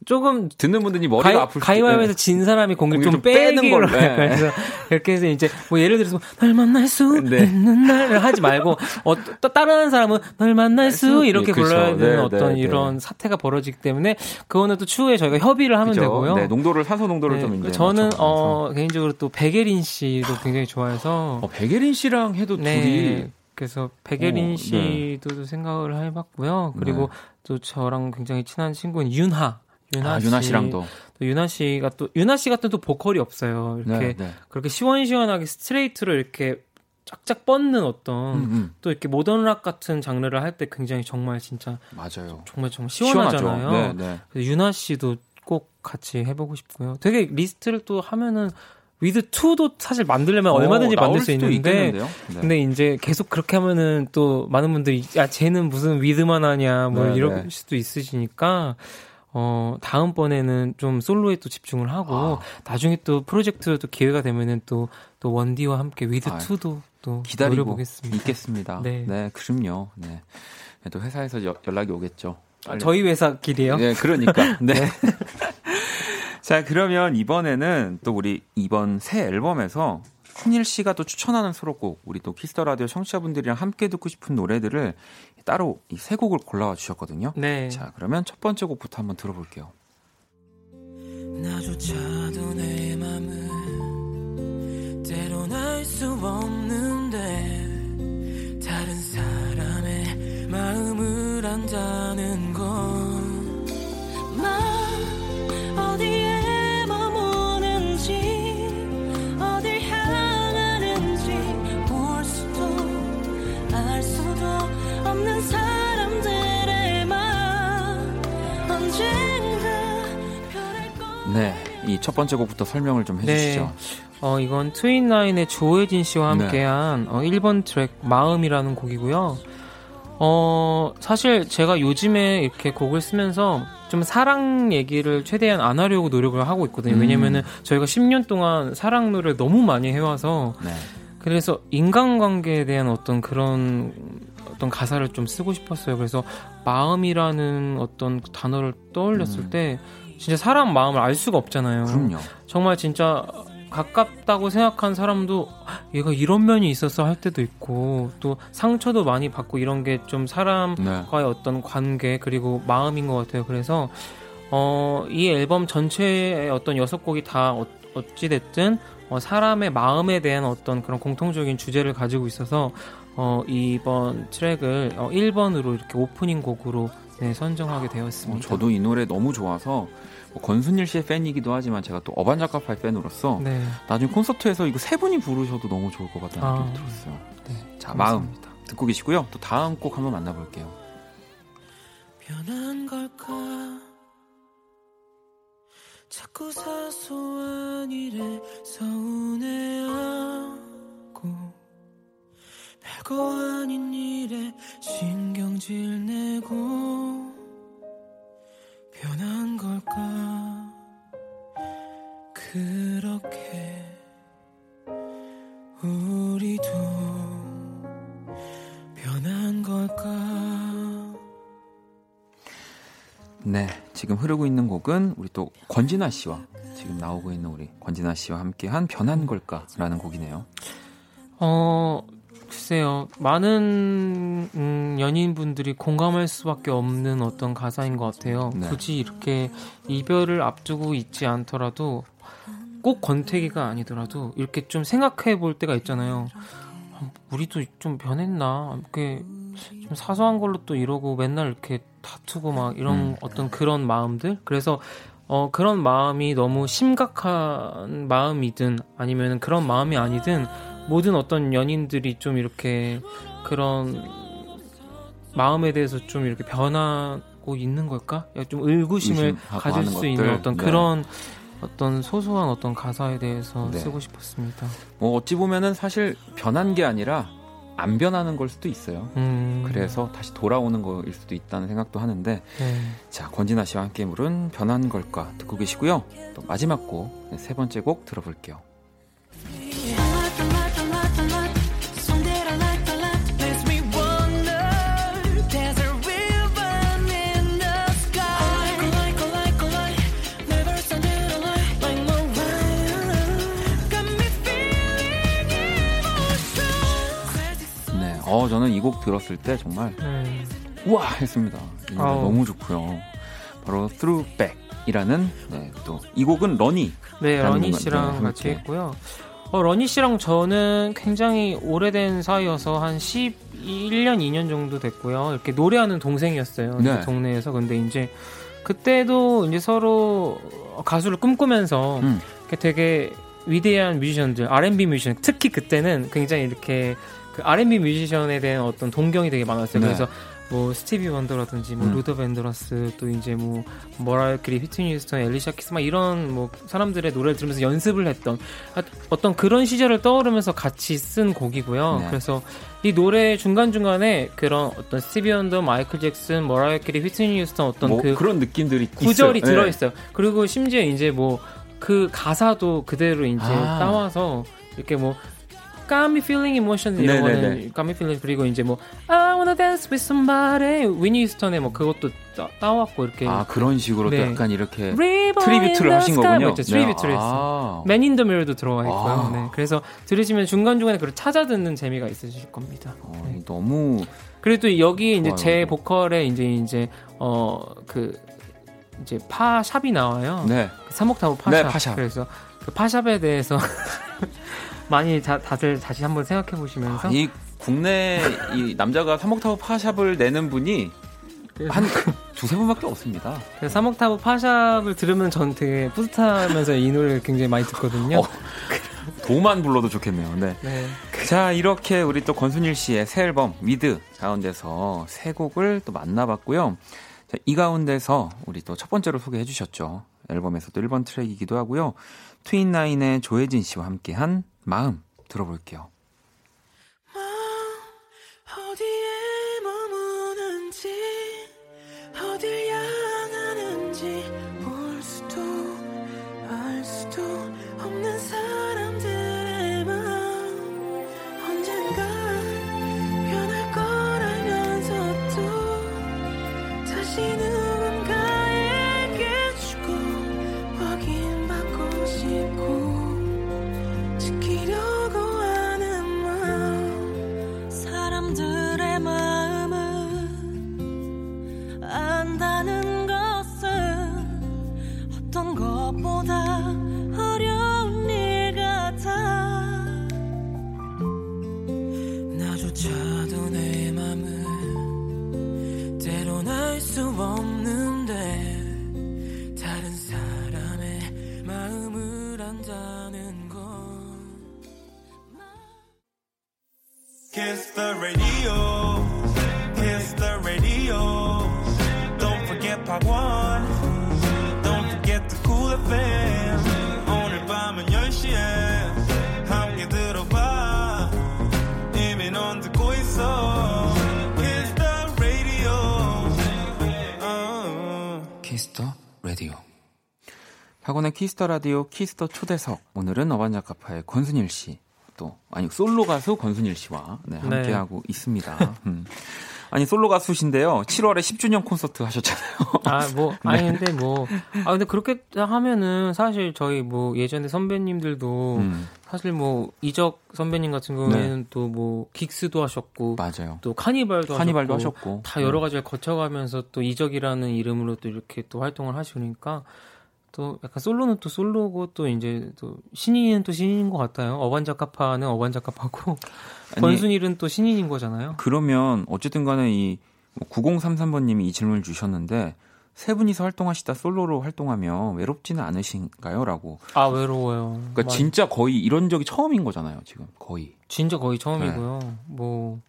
조금 듣는 분들이 머리가 가위, 아플 수 있어요. 가위바위보에서 진 사람이 공기를 좀, 좀 빼는 걸로 네. 그래서 이렇게 해서 이제 뭐 예를 들어서 널 만날 수 네. 있는 날을 하지 말고 어, 또 다른 사람은 널 만날 수 이렇게 네, 그렇죠. 골라야 되는 네, 어떤 네, 이런 네. 사태가 벌어지기 때문에 그거는 또 추후에 저희가 협의를 하면 그렇죠. 되고요. 네, 농도를 사소 농도를 네, 좀 이제 저는 어, 개인적으로 또 백예린 씨도 굉장히 좋아해서 어, 백예린 씨랑 해도 네. 둘이 그래서 백예린 오, 씨도 네. 생각을 해봤고요. 그리고 네. 또 저랑 굉장히 친한 친구는 윤하. 윤하, 아, 씨, 윤하 씨랑도 또 윤하 씨가 또 윤하 씨 같은 또 보컬이 없어요. 이렇게 네, 네. 그렇게 시원시원하게 스트레이트로 이렇게 쫙쫙 뻗는 어떤 음, 음. 또 이렇게 모던락 같은 장르를 할 때 굉장히 정말 진짜 맞아요. 정말 정말 시원하잖아요. 네, 네. 그래서 윤하 씨도 꼭 같이 해보고 싶고요. 되게 리스트를 또 하면은. 위드 투도 사실 만들려면 얼마든지 오, 만들 수 있는데 네. 근데 이제 계속 그렇게 하면은 또 많은 분들이 야 쟤는 무슨 위드만 하냐 뭐 네, 이럴 네. 수도 있으시니까 어 다음번에는 좀 솔로에 또 집중을 하고 아. 나중에 또 프로젝트로 또 기회가 되면은 또 또 원디와 함께 위드 아유. 투도 또 기다려 보겠습니다. 있겠습니다. 네. 네, 그럼요. 네. 또 회사에서 여, 연락이 오겠죠. 빨리. 저희 회사끼리요? 네, 그러니까. 네. 네. 자, 그러면 이번에는 또 우리 이번 새 앨범에서 순일 씨가 또 추천하는 수록곡, 우리 또 키스더라디오 청취자분들이랑 함께 듣고 싶은 노래들을 따로 이 세 곡을 골라와 주셨거든요. 네. 자, 그러면 첫 번째 곡부터 한번 들어볼게요. 나조차도 내 맘을 때론 알 수 없는데 다른 사람의 마음을 안다는 걸 어디에 머무는지 어딜 향하는지 볼 수도 알 수도 없는 사람들의 맘 언젠가 변할 거예요. 네, 이 첫 번째 곡부터 설명을 좀 해주시죠. 네. 어, 이건 트윈라인의 조혜진 씨와 함께한 네. 어, 일 번 트랙 마음이라는 곡이고요. 어, 사실 제가 요즘에 이렇게 곡을 쓰면서 좀 사랑 얘기를 최대한 안 하려고 노력을 하고 있거든요. 음. 왜냐면은 저희가 십 년 동안 사랑 노래를 너무 많이 해와서 네. 그래서 인간관계에 대한 어떤 그런 어떤 가사를 좀 쓰고 싶었어요. 그래서 마음이라는 어떤 단어를 떠올렸을 음. 때 진짜 사람 마음을 알 수가 없잖아요. 그럼요. 정말 진짜 가깝다고 생각한 사람도 얘가 이런 면이 있었어 할 때도 있고 또 상처도 많이 받고 이런 게 좀 사람과의 네. 어떤 관계 그리고 마음인 것 같아요. 그래서 어, 이 앨범 전체의 어떤 여섯 곡이 다 어찌됐든 어, 사람의 마음에 대한 어떤 그런 공통적인 주제를 가지고 있어서 어, 이번 트랙을 어, 일 번으로 이렇게 오프닝 곡으로 네, 선정하게 되었습니다. 어, 저도 이 노래 너무 좋아서 권순일 씨의 팬이기도 하지만 제가 또 어반자카파의 팬으로서 네. 나중에 콘서트에서 이거 세 분이 부르셔도 너무 좋을 것 같다는 아, 느낌이 들었어요. 네, 자, 감사합니다. 마음 듣고 계시고요. 또 다음 곡 한번 만나볼게요. 변한 걸까 자꾸 사소한 일에 서운해하고 별거 아닌 일에 신경질 내고 변한 걸까 그렇게 우리도 변한 걸까. 네, 지금 흐르고 있는 곡은 우리 또 권진아 씨와 지금 나오고 있는 우리 권진아 씨와 함께한 변한 걸까라는 곡이네요. 어 글쎄요. 많은 음, 연인분들이 공감할 수밖에 없는 어떤 가사인 것 같아요. 네. 굳이 이렇게 이별을 앞두고 있지 않더라도 꼭 권태기가 아니더라도 이렇게 좀 생각해 볼 때가 있잖아요. 우리도 좀 변했나? 이렇게 좀 사소한 걸로 또 이러고 맨날 이렇게 다투고 막 이런 음. 어떤 그런 마음들? 그래서 어, 그런 마음이 너무 심각한 마음이든 아니면 그런 마음이 아니든 모든 어떤 연인들이 좀 이렇게 그런 마음에 대해서 좀 이렇게 변하고 있는 걸까? 좀 의구심을 가질 수 것들. 있는 어떤 네. 그런 어떤 소소한 어떤 가사에 대해서 네. 쓰고 싶었습니다. 뭐 어찌 보면은 사실 변한 게 아니라 안 변하는 걸 수도 있어요. 음. 그래서 다시 돌아오는 거일 수도 있다는 생각도 하는데 네. 자, 권진아 씨와 함께 물은 변한 걸까 듣고 계시고요. 또 마지막 곡 세 번째 곡 들어볼게요. 어, 저는 이 곡 들었을 때 정말 음. 우와 했습니다. 이 노래 너무 좋고요. 바로 Through Back이라는 네, 또 이 곡은 러니 네 러니 씨랑 같이 했고요. 어, 러니 씨랑 저는 굉장히 오래된 사이여서 한 십일 년 이 년 정도 됐고요. 이렇게 노래하는 동생이었어요. 네. 동네에서. 근데 이제 그때도 이제 서로 가수를 꿈꾸면서 음. 되게 위대한 뮤지션들 알앤비 뮤지션 특히 그때는 굉장히 이렇게 그 알앤비 뮤지션에 대한 어떤 동경이 되게 많았어요. 네. 그래서 뭐 스티비 원더라든지 뭐 음. 루더 밴드로스 또 이제 뭐 머라이어 캐리, 휘트니 휴스턴, 엘리샤 키스 막 이런 뭐 사람들의 노래를 들으면서 연습을 했던 어떤 그런 시절을 떠오르면서 같이 쓴 곡이고요. 네. 그래서 이 노래 중간 중간에 그런 어떤 스티비 원더, 마이클 잭슨, 머라이어 캐리, 휘트니 휴스턴 어떤 뭐 그 그런 느낌들이 구절이 있어요. 들어 있어요. 네. 그리고 심지어 이제 뭐 그 가사도 그대로 이제 아. 따와서 이렇게 뭐 Got me feeling emotions 이런 네네네. 거는 Got me feeling 그리고 이제 뭐 I wanna dance with somebody 휘트니 휴스턴의 뭐 그것도 따, 따왔고 이렇게 아 그런 식으로 네. 또 약간 이렇게 트리뷰트를 하신 거군요. 네. 트리뷰트를 했어요. Man in the Mirror도 들어가 있고요. 아. 네. 그래서 들으시면 중간중간에 그걸 찾아 듣는 재미가 있으실 겁니다. 어, 네. 너무 그리고 또 여기 이제 제 보컬에 이제 이제 어 그 이제 파샵이 나와요. 네. 삼목타브 파샵. 네, 파샵. 그래서 그 파샵에 대해서 많이 자, 다들 다시 한번 생각해 보시면서 아, 이 국내 이 남자가 삼 옥타브 파샵을 내는 분이 한 두세 번밖에 없습니다. 그래서 삼 옥타브 파샵을 들으면 전 되게 뿌듯하면서 이 노래를 굉장히 많이 듣거든요. 어, 도만 불러도 좋겠네요. 네. 네. 자, 이렇게 우리 또 권순일 씨의 새 앨범 위드 가운데서 세 곡을 또 만나봤고요. 자, 이 가운데서 우리 또 첫 번째로 소개해 주셨죠. 앨범에서도 일 번 트랙이기도 하고요. 트윈나인의 조혜진 씨와 함께한 마음 들어볼게요. 마음 어디에 머무는지 어딜 향하는지 볼 수도 알 수도 없는 사람들의 마음 언젠가 변할 걸 알면서도 다시 누군가에게 주고 확인받고 싶고 지키려고 하는 마음 사람들의 마음을 안다는 것은 어떤 것보다 어려운 일 같아 나조차도 내 맘을 때론 알 수 없는데 다른 사람의 마음을 안다는 Kiss the radio, kiss the radio. Don't forget Pop One, don't forget the Cool 에프엠. 오늘 밤은 열 시에 함께 들어봐. 이미 넌 듣고 있어. Kiss the radio. Uh. Kiss the radio. 박원의 Kiss the Radio, Kiss the 초대석. 오늘은 어반자카파의 권순일 씨. 또 아니 솔로 가수 권순일 씨와 네, 함께하고 네. 있습니다. 음. 아니 솔로 가수신데요. 칠월에 십 주년 콘서트 하셨잖아요. 아 뭐 아니 네. 근데 뭐 아 근데 그렇게 하면은 사실 저희 뭐 예전에 선배님들도 음. 사실 뭐 이적 선배님 같은 경우에는 네. 또 뭐 긱스도 하셨고 맞아요. 또 카니발도, 카니발도 하셨고, 하셨고 다 여러 가지를 거쳐가면서 또 이적이라는 이름으로 또 이렇게 또 활동을 하시니까. 또 약간 솔로는 또 솔로고 또 이제 또 신인은 또 신인인 것 같아요. 어반자카파는 어반자카파고 권순일은 또 신인인 거잖아요. 그러면 어쨌든 간에 이 구공삼삼 번님이 이 질문을 주셨는데 세 분이서 활동하시다 솔로로 활동하면 외롭지는 않으신가요? 라고. 아 외로워요. 그러니까 맞아. 진짜 거의 이런 적이 처음인 거잖아요. 지금 거의. 진짜 거의 처음이고요. 네. 뭐.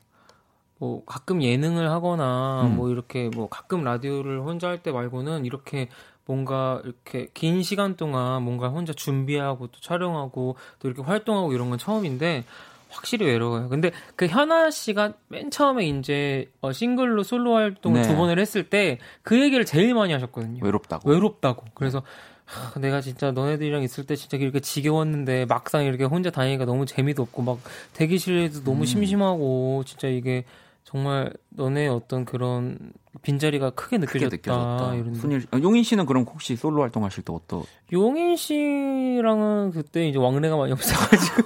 뭐 가끔 예능을 하거나 음. 뭐 이렇게 뭐 가끔 라디오를 혼자 할 때 말고는 이렇게 뭔가 이렇게 긴 시간 동안 뭔가 혼자 준비하고 또 촬영하고 또 이렇게 활동하고 이런 건 처음인데 확실히 외로워요. 근데 그 현아 씨가 맨 처음에 이제 어 싱글로 솔로 활동을 네. 두 번을 했을 때 그 얘기를 제일 많이 하셨거든요. 외롭다고. 외롭다고. 그래서 하, 내가 진짜 너네들이랑 있을 때 진짜 이렇게 지겨웠는데 막상 이렇게 혼자 다니니까 너무 재미도 없고 막 대기실에도 너무 음. 심심하고 진짜 이게 정말 너네 어떤 그런 빈자리가 크게 느껴졌다. 크게 느껴졌다. 이런 순일, 용인 씨는 그럼 혹시 솔로 활동하실 때 어떠? 용인 씨랑은 그때 이제 왕래가 많이 없어가지고.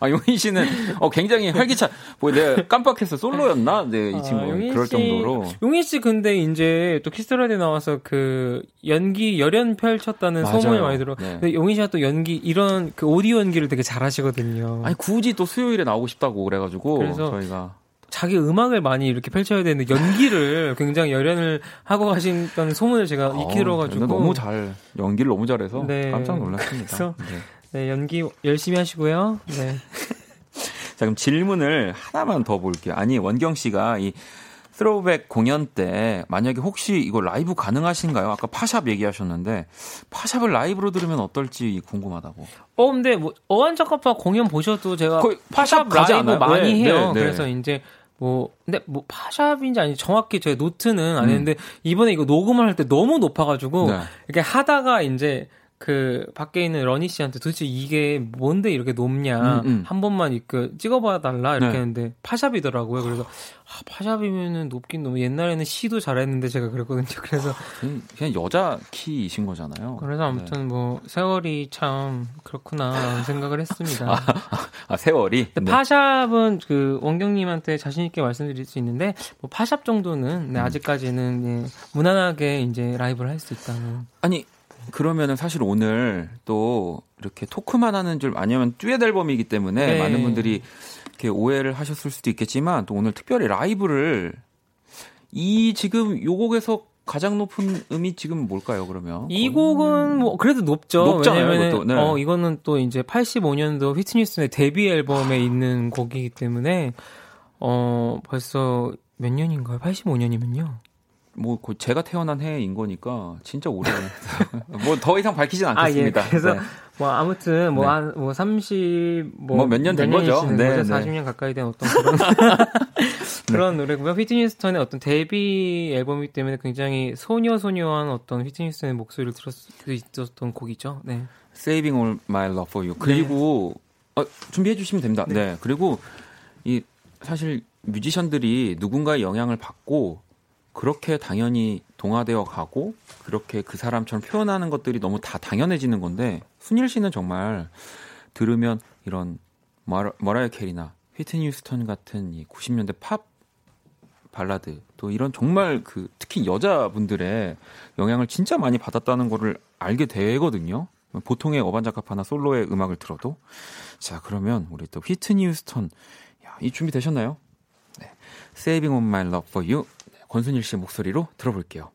아 용인 씨는 어, 굉장히 활기차. 뭐 내가 깜빡했어 솔로였나? 네, 이 친구 아, 그럴 씨, 정도로. 용인 씨 근데 이제 또 키스라디오 나와서 그 연기 열연 펼쳤다는 맞아요. 소문이 많이 들어. 네. 근데 용인 씨가 또 연기 이런 그 오디오 연기를 되게 잘하시거든요. 아니 굳이 또 수요일에 나오고 싶다고 그래가지고 그래서 저희가. 자기 음악을 많이 이렇게 펼쳐야 되는데 연기를 굉장히 열연을 하고 가신다는 소문을 제가 어, 익히 들어가지고 너무 잘 연기를 너무 잘해서 네. 깜짝 놀랐습니다. 그래서, 네. 네 연기 열심히 하시고요. 네. 자 그럼 질문을 하나만 더 볼게요. 아니 원경 씨가 이 스로우백 공연 때 만약에 혹시 이거 라이브 가능하신가요? 아까 파샵 얘기하셨는데 파샵을 라이브로 들으면 어떨지 궁금하다고. 어 근데 뭐 어반자카파 공연 보셔도 제가 파샵, 파샵 라이브 많이 네, 해요. 네, 네. 그래서 이제. 뭐 근데 뭐 파샵인지 아닌지 정확히 제 노트는 안 했는데 음. 이번에 이거 녹음을 할 때 너무 높아가지고 네. 이렇게 하다가 이제 그 밖에 있는 러니 씨한테 도대체 이게 뭔데 이렇게 높냐 음, 음. 한 번만 이렇게 찍어봐달라 이렇게 네. 했는데 파샵이더라고요. 그래서 아, 파샵이면은 높긴 너무 옛날에는 시도 잘했는데 제가 그랬거든요. 그래서 그냥 여자 키이신 거잖아요. 그래서 아무튼 네. 뭐 세월이 참 그렇구나라는 생각을 했습니다. 아, 아 세월이 네. 파샵은 그 원경님한테 자신 있게 말씀드릴 수 있는데 뭐 파샵 정도는 네, 아직까지는 예, 무난하게 이제 라이브를 할 수 있다는. 아니. 그러면은 사실 오늘 또 이렇게 토크만 하는 줄 아니면 듀엣 앨범이기 때문에 네. 많은 분들이 이렇게 오해를 하셨을 수도 있겠지만 또 오늘 특별히 라이브를 이 지금 요 곡에서 가장 높은 음이 지금 뭘까요? 그러면 이 곡은 뭐 그래도 높죠. 높잖아요. 네. 어 이거는 또 이제 팔십오 년도 휘트니 휴스턴의 데뷔 앨범에 있는 곡이기 때문에 어 벌써 몇 년인가요? 팔십오 년이면요. 뭐 제가 태어난 해인 거니까 진짜 오래 뭐 더 이상 밝히진 않겠습니다. 아, 예. 그래서 네. 뭐 아무튼 뭐 한 뭐 삼십 뭐 몇 년 된 거죠. 네, 거죠? 네. 사십 년 가까이 된 어떤 그런 그런 네. 노래고요. 휘트니 휴스턴의 어떤 데뷔 앨범이기 때문에 굉장히 소녀 소녀한 어떤 휘트니 휴스턴의 목소리를 들을 수 있었던 곡이죠. 네. Saving All My Love For You. 그리고 네. 어, 준비해 주시면 됩니다. 네. 네. 그리고 이 사실 뮤지션들이 누군가의 영향을 받고 그렇게 당연히 동화되어 가고 그렇게 그 사람처럼 표현하는 것들이 너무 다 당연해지는 건데 순일 씨는 정말 들으면 이런 머라, 머라이어 캐리나 휘트니 휴스턴 같은 이 구십 년대 팝 발라드 또 이런 정말 그 특히 여자분들의 영향을 진짜 많이 받았다는 거를 알게 되거든요. 보통의 어반자카파나 솔로의 음악을 들어도. 자 그러면 우리 또 휘트니 휴스턴 야, 이 준비 되셨나요? 네. Saving All My Love For You 권순일 씨의 목소리로 들어볼게요.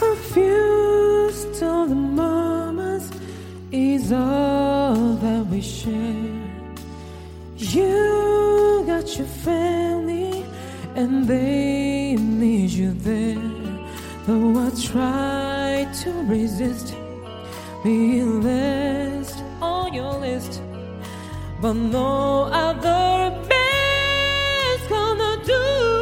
Confused till the moments is all that we share. You got your family and they need you there, though I try to resist being last on your list, but no other man's gonna do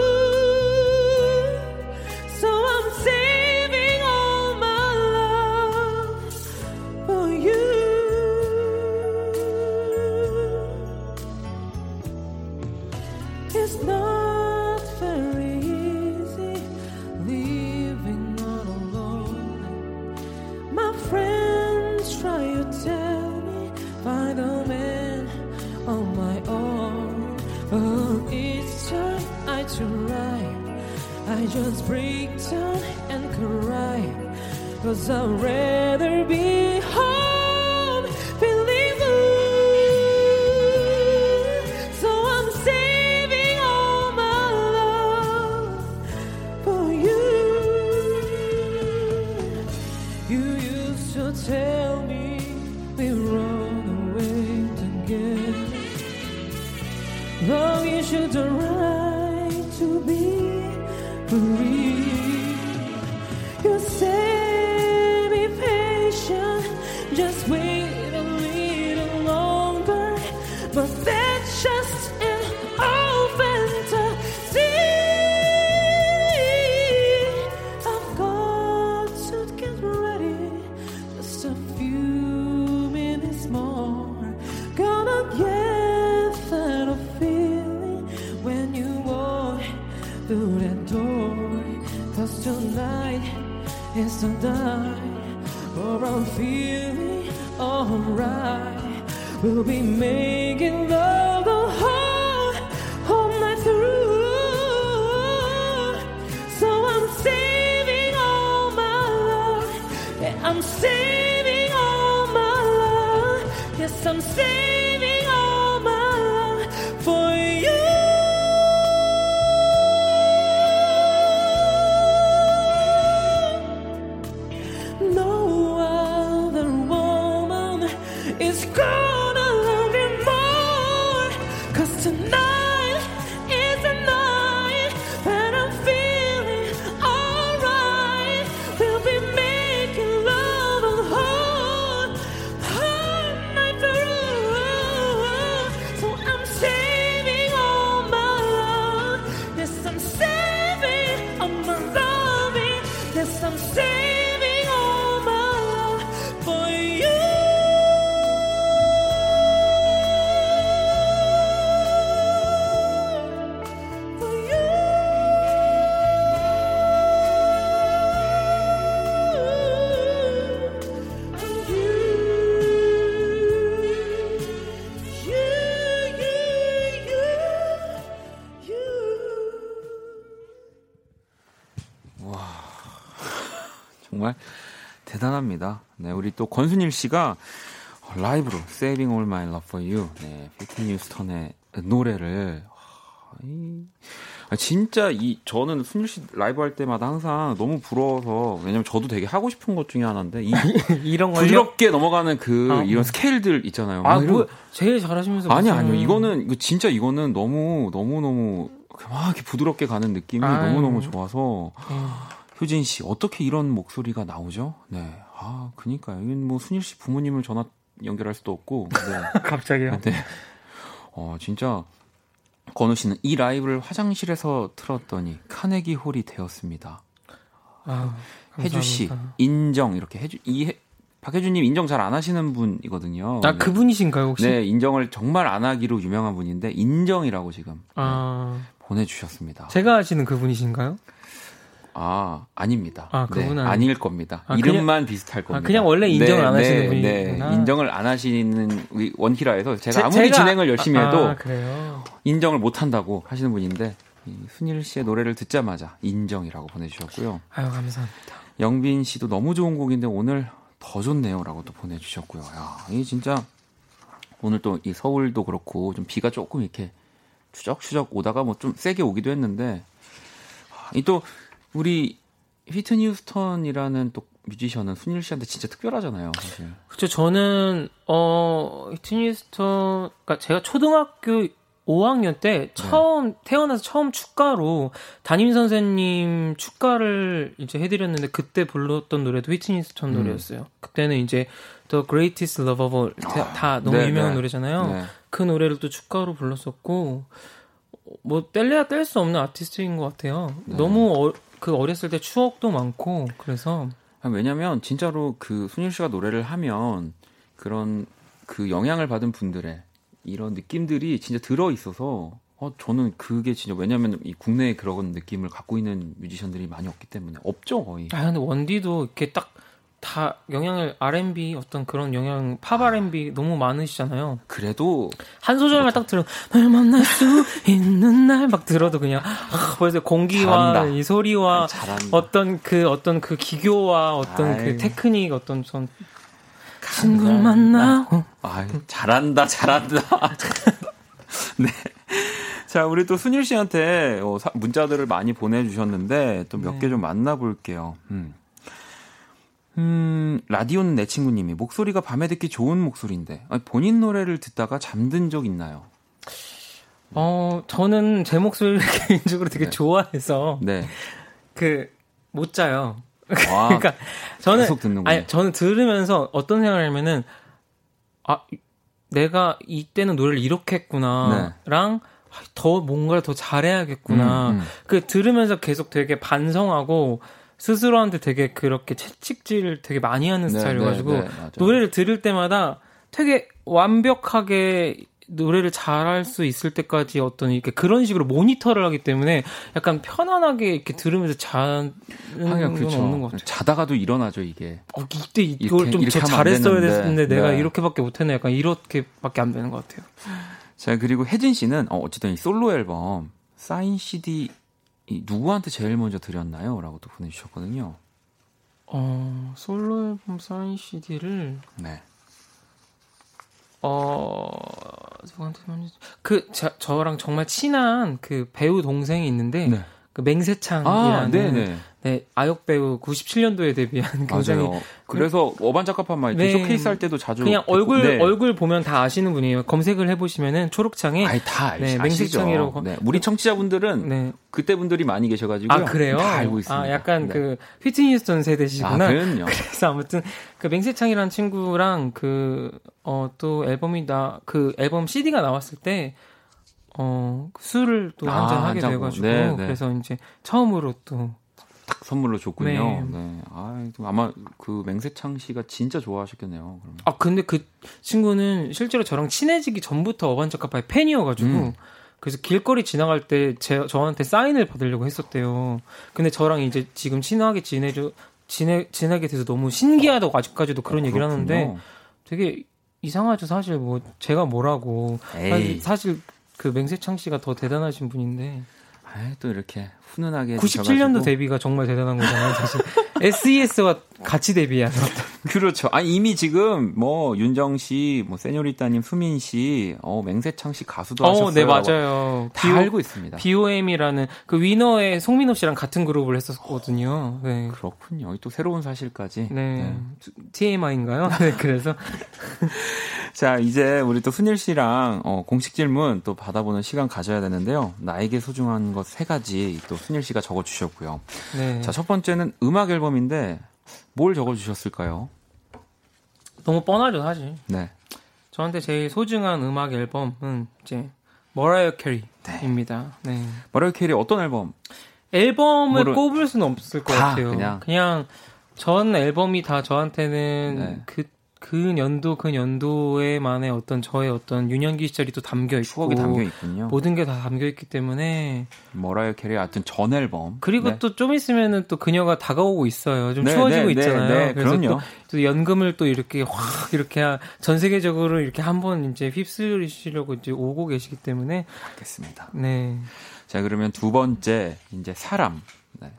Cause I'd rather be home believing. So I'm saving all my love for you. You used to tell me we run away together. Love is the right to be free. You said. Just wait a little longer, but that's just an open to see. I've got to get ready, just a few minutes more. Gonna get that feeling when you walk through that door. Cause tonight is the night. Or I'm feeling alright. We'll be making love the whole, whole night through. So I'm saving all my love. Yeah, I'm saving all my love. Yes, I'm saving all my love for you. It's gonna love you more. Cause tonight is a night that I'm feeling alright. We'll be making love a whole, whole night through. So I'm saving all my love. Yes, I'm saving all my loving. Yes, I'm saving. 대단합니다. 네, 우리 또 권순일 씨가 라이브로 Saving All My Love For You, 네, 휘트니 휴스턴의 노래를 진짜 이 저는 순일 씨 라이브 할 때마다 항상 너무 부러워서, 왜냐면 저도 되게 하고 싶은 것 중에 하나인데 이 이런 걸 부드럽게 넘어가는 그 아, 이런 스케일들 있잖아요. 아, 뭐 제일 잘하시면서 아니 무슨... 아니요 이거는 진짜 이거는 너무 너무 너무 막 이렇게 부드럽게 가는 느낌이 너무 너무 좋아서. 효진 씨, 어떻게 이런 목소리가 나오죠? 네. 아, 그니까요. 이건 뭐, 순일 씨 부모님을 전화 연결할 수도 없고. 네. 갑자기요? 네. 어, 진짜, 건우 씨는 이 라이브를 화장실에서 틀었더니 카네기 홀이 되었습니다. 아, 혜주 씨, 인정. 이렇게 혜주, 이, 박혜주님 인정 잘 안 하시는 분이거든요. 아, 그분이신가요, 혹시? 네, 인정을 정말 안 하기로 유명한 분인데, 인정이라고 지금 아... 네, 보내주셨습니다. 제가 아시는 그분이신가요? 아, 아닙니다. 아, 네, 아니... 아닐 겁니다. 아, 이름만 그냥, 비슷할 겁니다. 아, 그냥 원래 인정을 네, 안 하시는 네, 분이구나. 네, 인정을 안 하시는 우리 원키라에서 제가 제, 아무리 제가... 진행을 열심히 아, 해도 아, 그래요? 인정을 못한다고 하시는 분인데 이 순일 씨의 노래를 듣자마자 인정이라고 보내주셨고요. 아유, 감사합니다. 영빈 씨도 너무 좋은 곡인데 오늘 더 좋네요 라고 또 보내주셨고요. 야, 이 진짜 오늘 또 이 서울도 그렇고 좀 비가 조금 이렇게 추적추적 오다가 뭐 좀 세게 오기도 했는데 이 또 우리 휘트니 휴스턴이라는 또 뮤지션은 순일 씨한테 진짜 특별하잖아요, 사실. 그렇죠. 저는 어 휘트니 휴스턴, 그러니까 제가 초등학교 오 학년 때 처음 네. 태어나서 처음 축가로 담임 선생님 축가를 이제 해드렸는데 그때 불렀던 노래도 휘트니 휴스턴 음. 노래였어요. 그때는 이제 The Greatest Love of All 다, 다 너무 네, 유명한 네. 노래잖아요. 네. 그 노래를 또 축가로 불렀었고 뭐 뗄래야 뗄 수 없는 아티스트인 것 같아요. 네. 너무 어, 그 어렸을 때 추억도 많고 그래서 왜냐면 진짜로 그 순일 씨가 노래를 하면 그런 그 영향을 받은 분들의 이런 느낌들이 진짜 들어 있어서 어 저는 그게 진짜 왜냐면 이 국내에 그런 느낌을 갖고 있는 뮤지션들이 많이 없기 때문에 없죠 거의. 아 근데 원디도 이렇게 딱 다 영향을 알앤비 어떤 그런 영향 팝 알앤비 너무 많으시잖아요. 그래도 한 소절만 딱 들으면 널 만날 수 있는 날 막 들어도 그냥 아, 벌써 공기와 잘한다. 이 소리와 잘한다. 어떤 그 어떤 그 기교와 어떤 아유. 그 테크닉 어떤 전 친구 만나고 아 잘한다 잘한다. 네. 자 우리 또 순일 씨한테 문자들을 많이 보내주셨는데 또 몇 개 좀 네. 만나볼게요. 음. 음, 라디오는 내 친구님이 목소리가 밤에 듣기 좋은 목소리인데 아니, 본인 노래를 듣다가 잠든 적 있나요? 어, 저는 제 목소리를 개인적으로 되게 네. 좋아해서 네. 그 못 자요. 와, 그러니까 저는 계속 듣는군요. 아니, 저는 들으면서 어떤 생각을 하면은 아 내가 이때는 노래를 이렇게 했구나랑 네. 더 뭔가를 더 잘해야겠구나. 음, 음. 그 들으면서 계속 되게 반성하고. 스스로한테 되게 그렇게 채찍질 되게 많이 하는 네, 스타일이어가지고 네, 네, 노래를 들을 때마다 되게 완벽하게 노래를 잘할 수 있을 때까지 어떤 이렇게 그런 식으로 모니터를 하기 때문에 약간 편안하게 이렇게 들으면서 자는 건 그렇죠. 없는 것 같아요. 자다가도 일어나죠 이게. 어, 이때 이걸 좀 잘했어야 됐는데 네. 내가 이렇게밖에 못했네. 약간 이렇게밖에 안 되는 것 같아요. 자 그리고 혜진 씨는 어, 어쨌든 이 솔로 앨범 사인 씨디 이 누구한테 제일 먼저 드렸나요? 라고 또 보내주셨거든요. 어, 솔로 앨범 사인 씨디를. 네. 어, 누구한테 먼저. 그, 저, 저랑 정말 친한 그 배우 동생이 있는데. 네. 그 맹세창이라는. 아, 네네. 네, 아역배우 구십칠 년도에 데뷔한 굉장히. 맞아요. 그래서 어반자카파 많이 네. 쇼케이스 할 때도 자주. 그냥 얼굴, 네. 얼굴 보면 다 아시는 분이에요. 검색을 해보시면은 초록창에. 아이, 다 알죠. 네, 맹세창이라고. 네. 우리 청취자분들은 네. 그때 분들이 많이 계셔가지고. 아, 그래요? 다 알고 있습니다. 아, 약간 네. 그 휘트니 휴스턴 세대시구나. 아, 그럼요. 그래서 아무튼 그 맹세창이라는 친구랑 그, 어, 또 앨범이 나, 그 앨범 씨디가 나왔을 때 어, 술을 또 아, 한잔 하게 돼가지고 네, 네. 그래서 이제 처음으로 또 딱 선물로 줬군요. 네. 네. 아, 아마 그 맹세창 씨가 진짜 좋아하셨겠네요. 그러면. 아 근데 그 친구는 실제로 저랑 친해지기 전부터 어반자카파의 팬이어가지고 음. 그래서 길거리 지나갈 때 제, 저한테 사인을 받으려고 했었대요. 근데 저랑 이제 지금 친하게 지내주 지내 지내게 돼서 너무 신기하다고 아직까지도 그런 아, 얘기를 하는데 되게 이상하죠. 사실 뭐 제가 뭐라고 사실, 사실 그 맹세창 씨가 더 대단하신 분인데. 아, 또 이렇게 훈훈하게. 구십칠 년도 데뷔가 정말 대단한 거잖아요, 사실. 에스이에스와 같이 데뷔한. 그렇죠. 아니, 이미 지금 뭐 윤정 씨, 뭐 세뇨리따님, 수민 씨, 어, 맹세창 씨 가수도 어, 하셨어요. 네, 맞아요. 다 비오, 알고 있습니다. 비오엠이라는 그 위너의 송민호 씨랑 같은 그룹을 했었거든요. 네. 그렇군요. 또 새로운 사실까지. 네. 네. 티엠아이인가요? 네, 그래서. 자, 이제 우리 또 순일 씨랑 어, 공식 질문 또 받아보는 시간 가져야 되는데요. 나에게 소중한 것 세 가지 또 순일 씨가 적어주셨고요. 네. 자, 첫 번째는 음악 앨범인데 뭘 적어주셨을까요? 너무 뻔하죠, 사실. 네. 저한테 제일 소중한 음악 앨범은 이제 머라이어 캐리입니다. 네. 네. 머라이어 캐리 어떤 앨범? 앨범을 뭐를... 꼽을 수는 없을 것 같아요. 그냥. 그냥 전 앨범이 다 저한테는 네. 그 그 연도 그 연도에만의 어떤 저의 어떤 유년기 시절이 또 담겨 있고 추억이 담겨 있군요. 모든 게 다 담겨 있기 때문에 머라이어 캐리 하여튼 전 앨범 그리고 네. 또 좀 있으면은 또 그녀가 다가오고 있어요. 좀 네, 추워지고 네, 있잖아요. 네, 네. 그래서 또, 또 연금을 또 이렇게 확 이렇게 전 세계적으로 이렇게 한번 이제 휩쓸리시려고 이제 오고 계시기 때문에 알겠습니다. 네. 자 그러면 두 번째 이제 사람 네.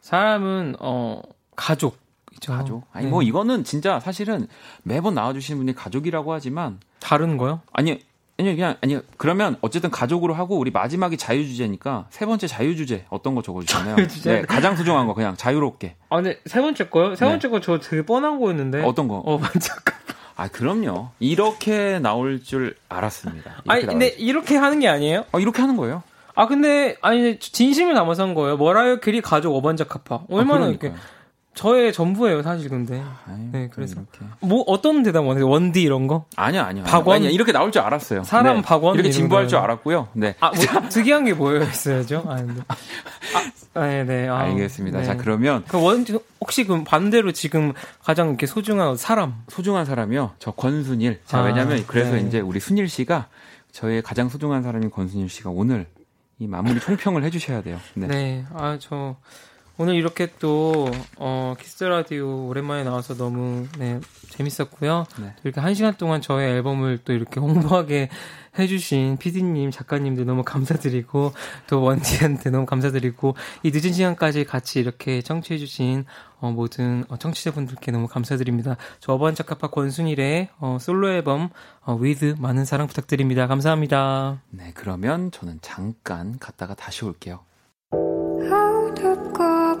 사람은 어 가족. 가족. 아니 네. 뭐 이거는 진짜 사실은 매번 나와주시는 분이 가족이라고 하지만 다른 거요? 아니 아니 그냥 아니 그러면 어쨌든 가족으로 하고 우리 마지막이 자유 주제니까 세 번째 자유 주제 어떤 거 적어주셨나요? 네, 가장 소중한 거 그냥 자유롭게. 아 근데 세 번째 거요? 세 번째 네. 거 저 되게 뻔한 거였는데. 어떤 거? 어 잠깐. 아 그럼요. 이렇게 나올 줄 알았습니다. 이렇게 아니 근데 줄. 이렇게 하는 게 아니에요? 아 이렇게 하는 거예요? 아 근데 아니 진심을 담아서 한 거예요. 머라이어 캐리 가족 어반자카파 얼마나 아, 이렇게. 저의 전부예요, 사실 근데. 아유, 네, 그래서 이렇게. 뭐 어떤 대답 원해요? 원디 이런 거? 아니요, 아니요. 박원 아니야, 이렇게 나올 줄 알았어요. 사람 네. 박원 이렇게 진부할 줄 알았고요. 네. 아, 뭐, 특이한 게 뭐였어야죠? 아, 근데. 아, 아, 네, 네. 아, 알겠습니다. 네. 자, 그러면 그 원 혹시 그럼 반대로 지금 가장 이렇게 소중한 사람, 소중한 사람이요? 저 권순일. 자, 아, 왜냐면 그래서 네. 이제 우리 순일 씨가 저의 가장 소중한 사람인 권순일 씨가 오늘 이 마무리 총평을 해주셔야 돼요. 네. 네, 아 저. 오늘 이렇게 또 어, 키스라디오 오랜만에 나와서 너무 네, 재밌었고요. 네. 이렇게 한 시간 동안 저의 앨범을 또 이렇게 홍보하게 해주신 피디님, 작가님들 너무 감사드리고 또 원디한테 너무 감사드리고 이 늦은 시간까지 같이 이렇게 청취해주신 어, 모든 청취자분들께 너무 감사드립니다. 저 어반자카파 권순일의 어, 솔로 앨범 어, 위드 많은 사랑 부탁드립니다. 감사합니다. 네, 그러면 저는 잠깐 갔다가 다시 올게요. 덥고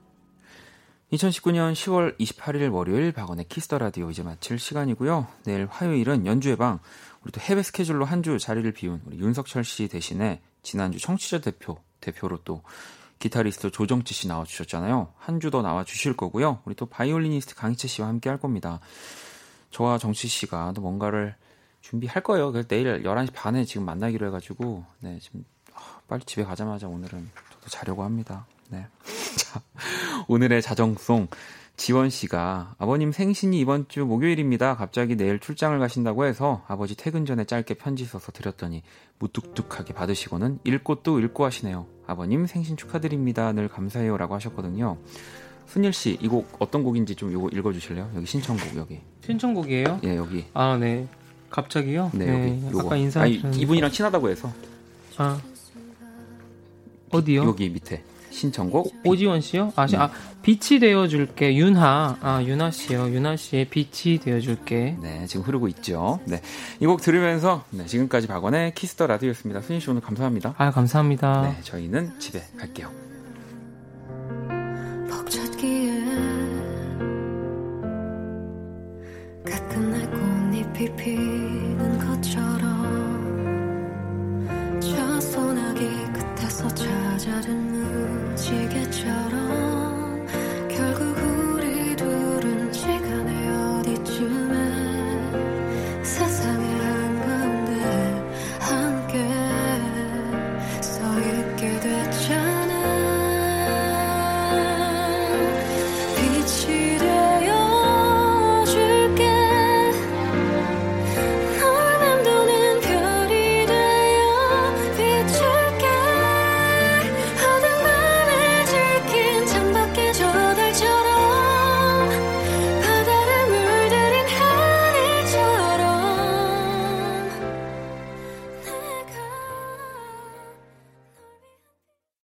이천십구년 시월 이십팔일 월요일 박원의 키스더라디오 이제 마칠 시간이고요. 내일 화요일은 연주회 방, 우리 또 해외 스케줄로 한 주 자리를 비운 우리 윤석철 씨 대신에 지난주 청취자 대표, 대표로 또 기타리스트 조정치 씨 나와주셨잖아요. 한 주 더 나와주실 거고요. 우리 또 바이올리니스트 강희채 씨와 함께 할 겁니다. 저와 정치 씨가 또 뭔가를 준비할 거예요. 그래서 내일 열한시 반에 지금 만나기로 해가지고, 네, 지금 빨리 집에 가자마자 오늘은 저도 자려고 합니다. 네. 자, 오늘의 자정송. 지원씨가 아버님 생신이 이번 주 목요일입니다. 갑자기 내일 출장을 가신다고 해서 아버지 퇴근 전에 짧게 편지 써서 드렸더니 무뚝뚝하게 받으시고는 읽고도 읽고 하시네요. 아버님 생신 축하드립니다. 늘 감사해요. 라고 하셨거든요. 순일씨, 이 곡 어떤 곡인지 좀 요거 읽어주실래요? 여기 신청곡, 여기. 신청곡이에요? 예, 여기. 아, 네. 갑자기요? 네, 네 여기. 아까 인사. 이분이랑 친하다고 해서. 아. 어디요? 여기 밑에. 신청곡 오지원 씨요? 아, 네. 아 빛이 되어줄게 윤하 아 윤하 씨요 윤하 씨의 빛이 되어줄게. 네 지금 흐르고 있죠. 네 이 곡 들으면서 네, 지금까지 박원의 키스더 라디오였습니다. 순희 씨 오늘 감사합니다. 아 감사합니다. 네 저희는 집에 갈게요. 벅찼기에 가끔 날 꽃잎이 피는 것처럼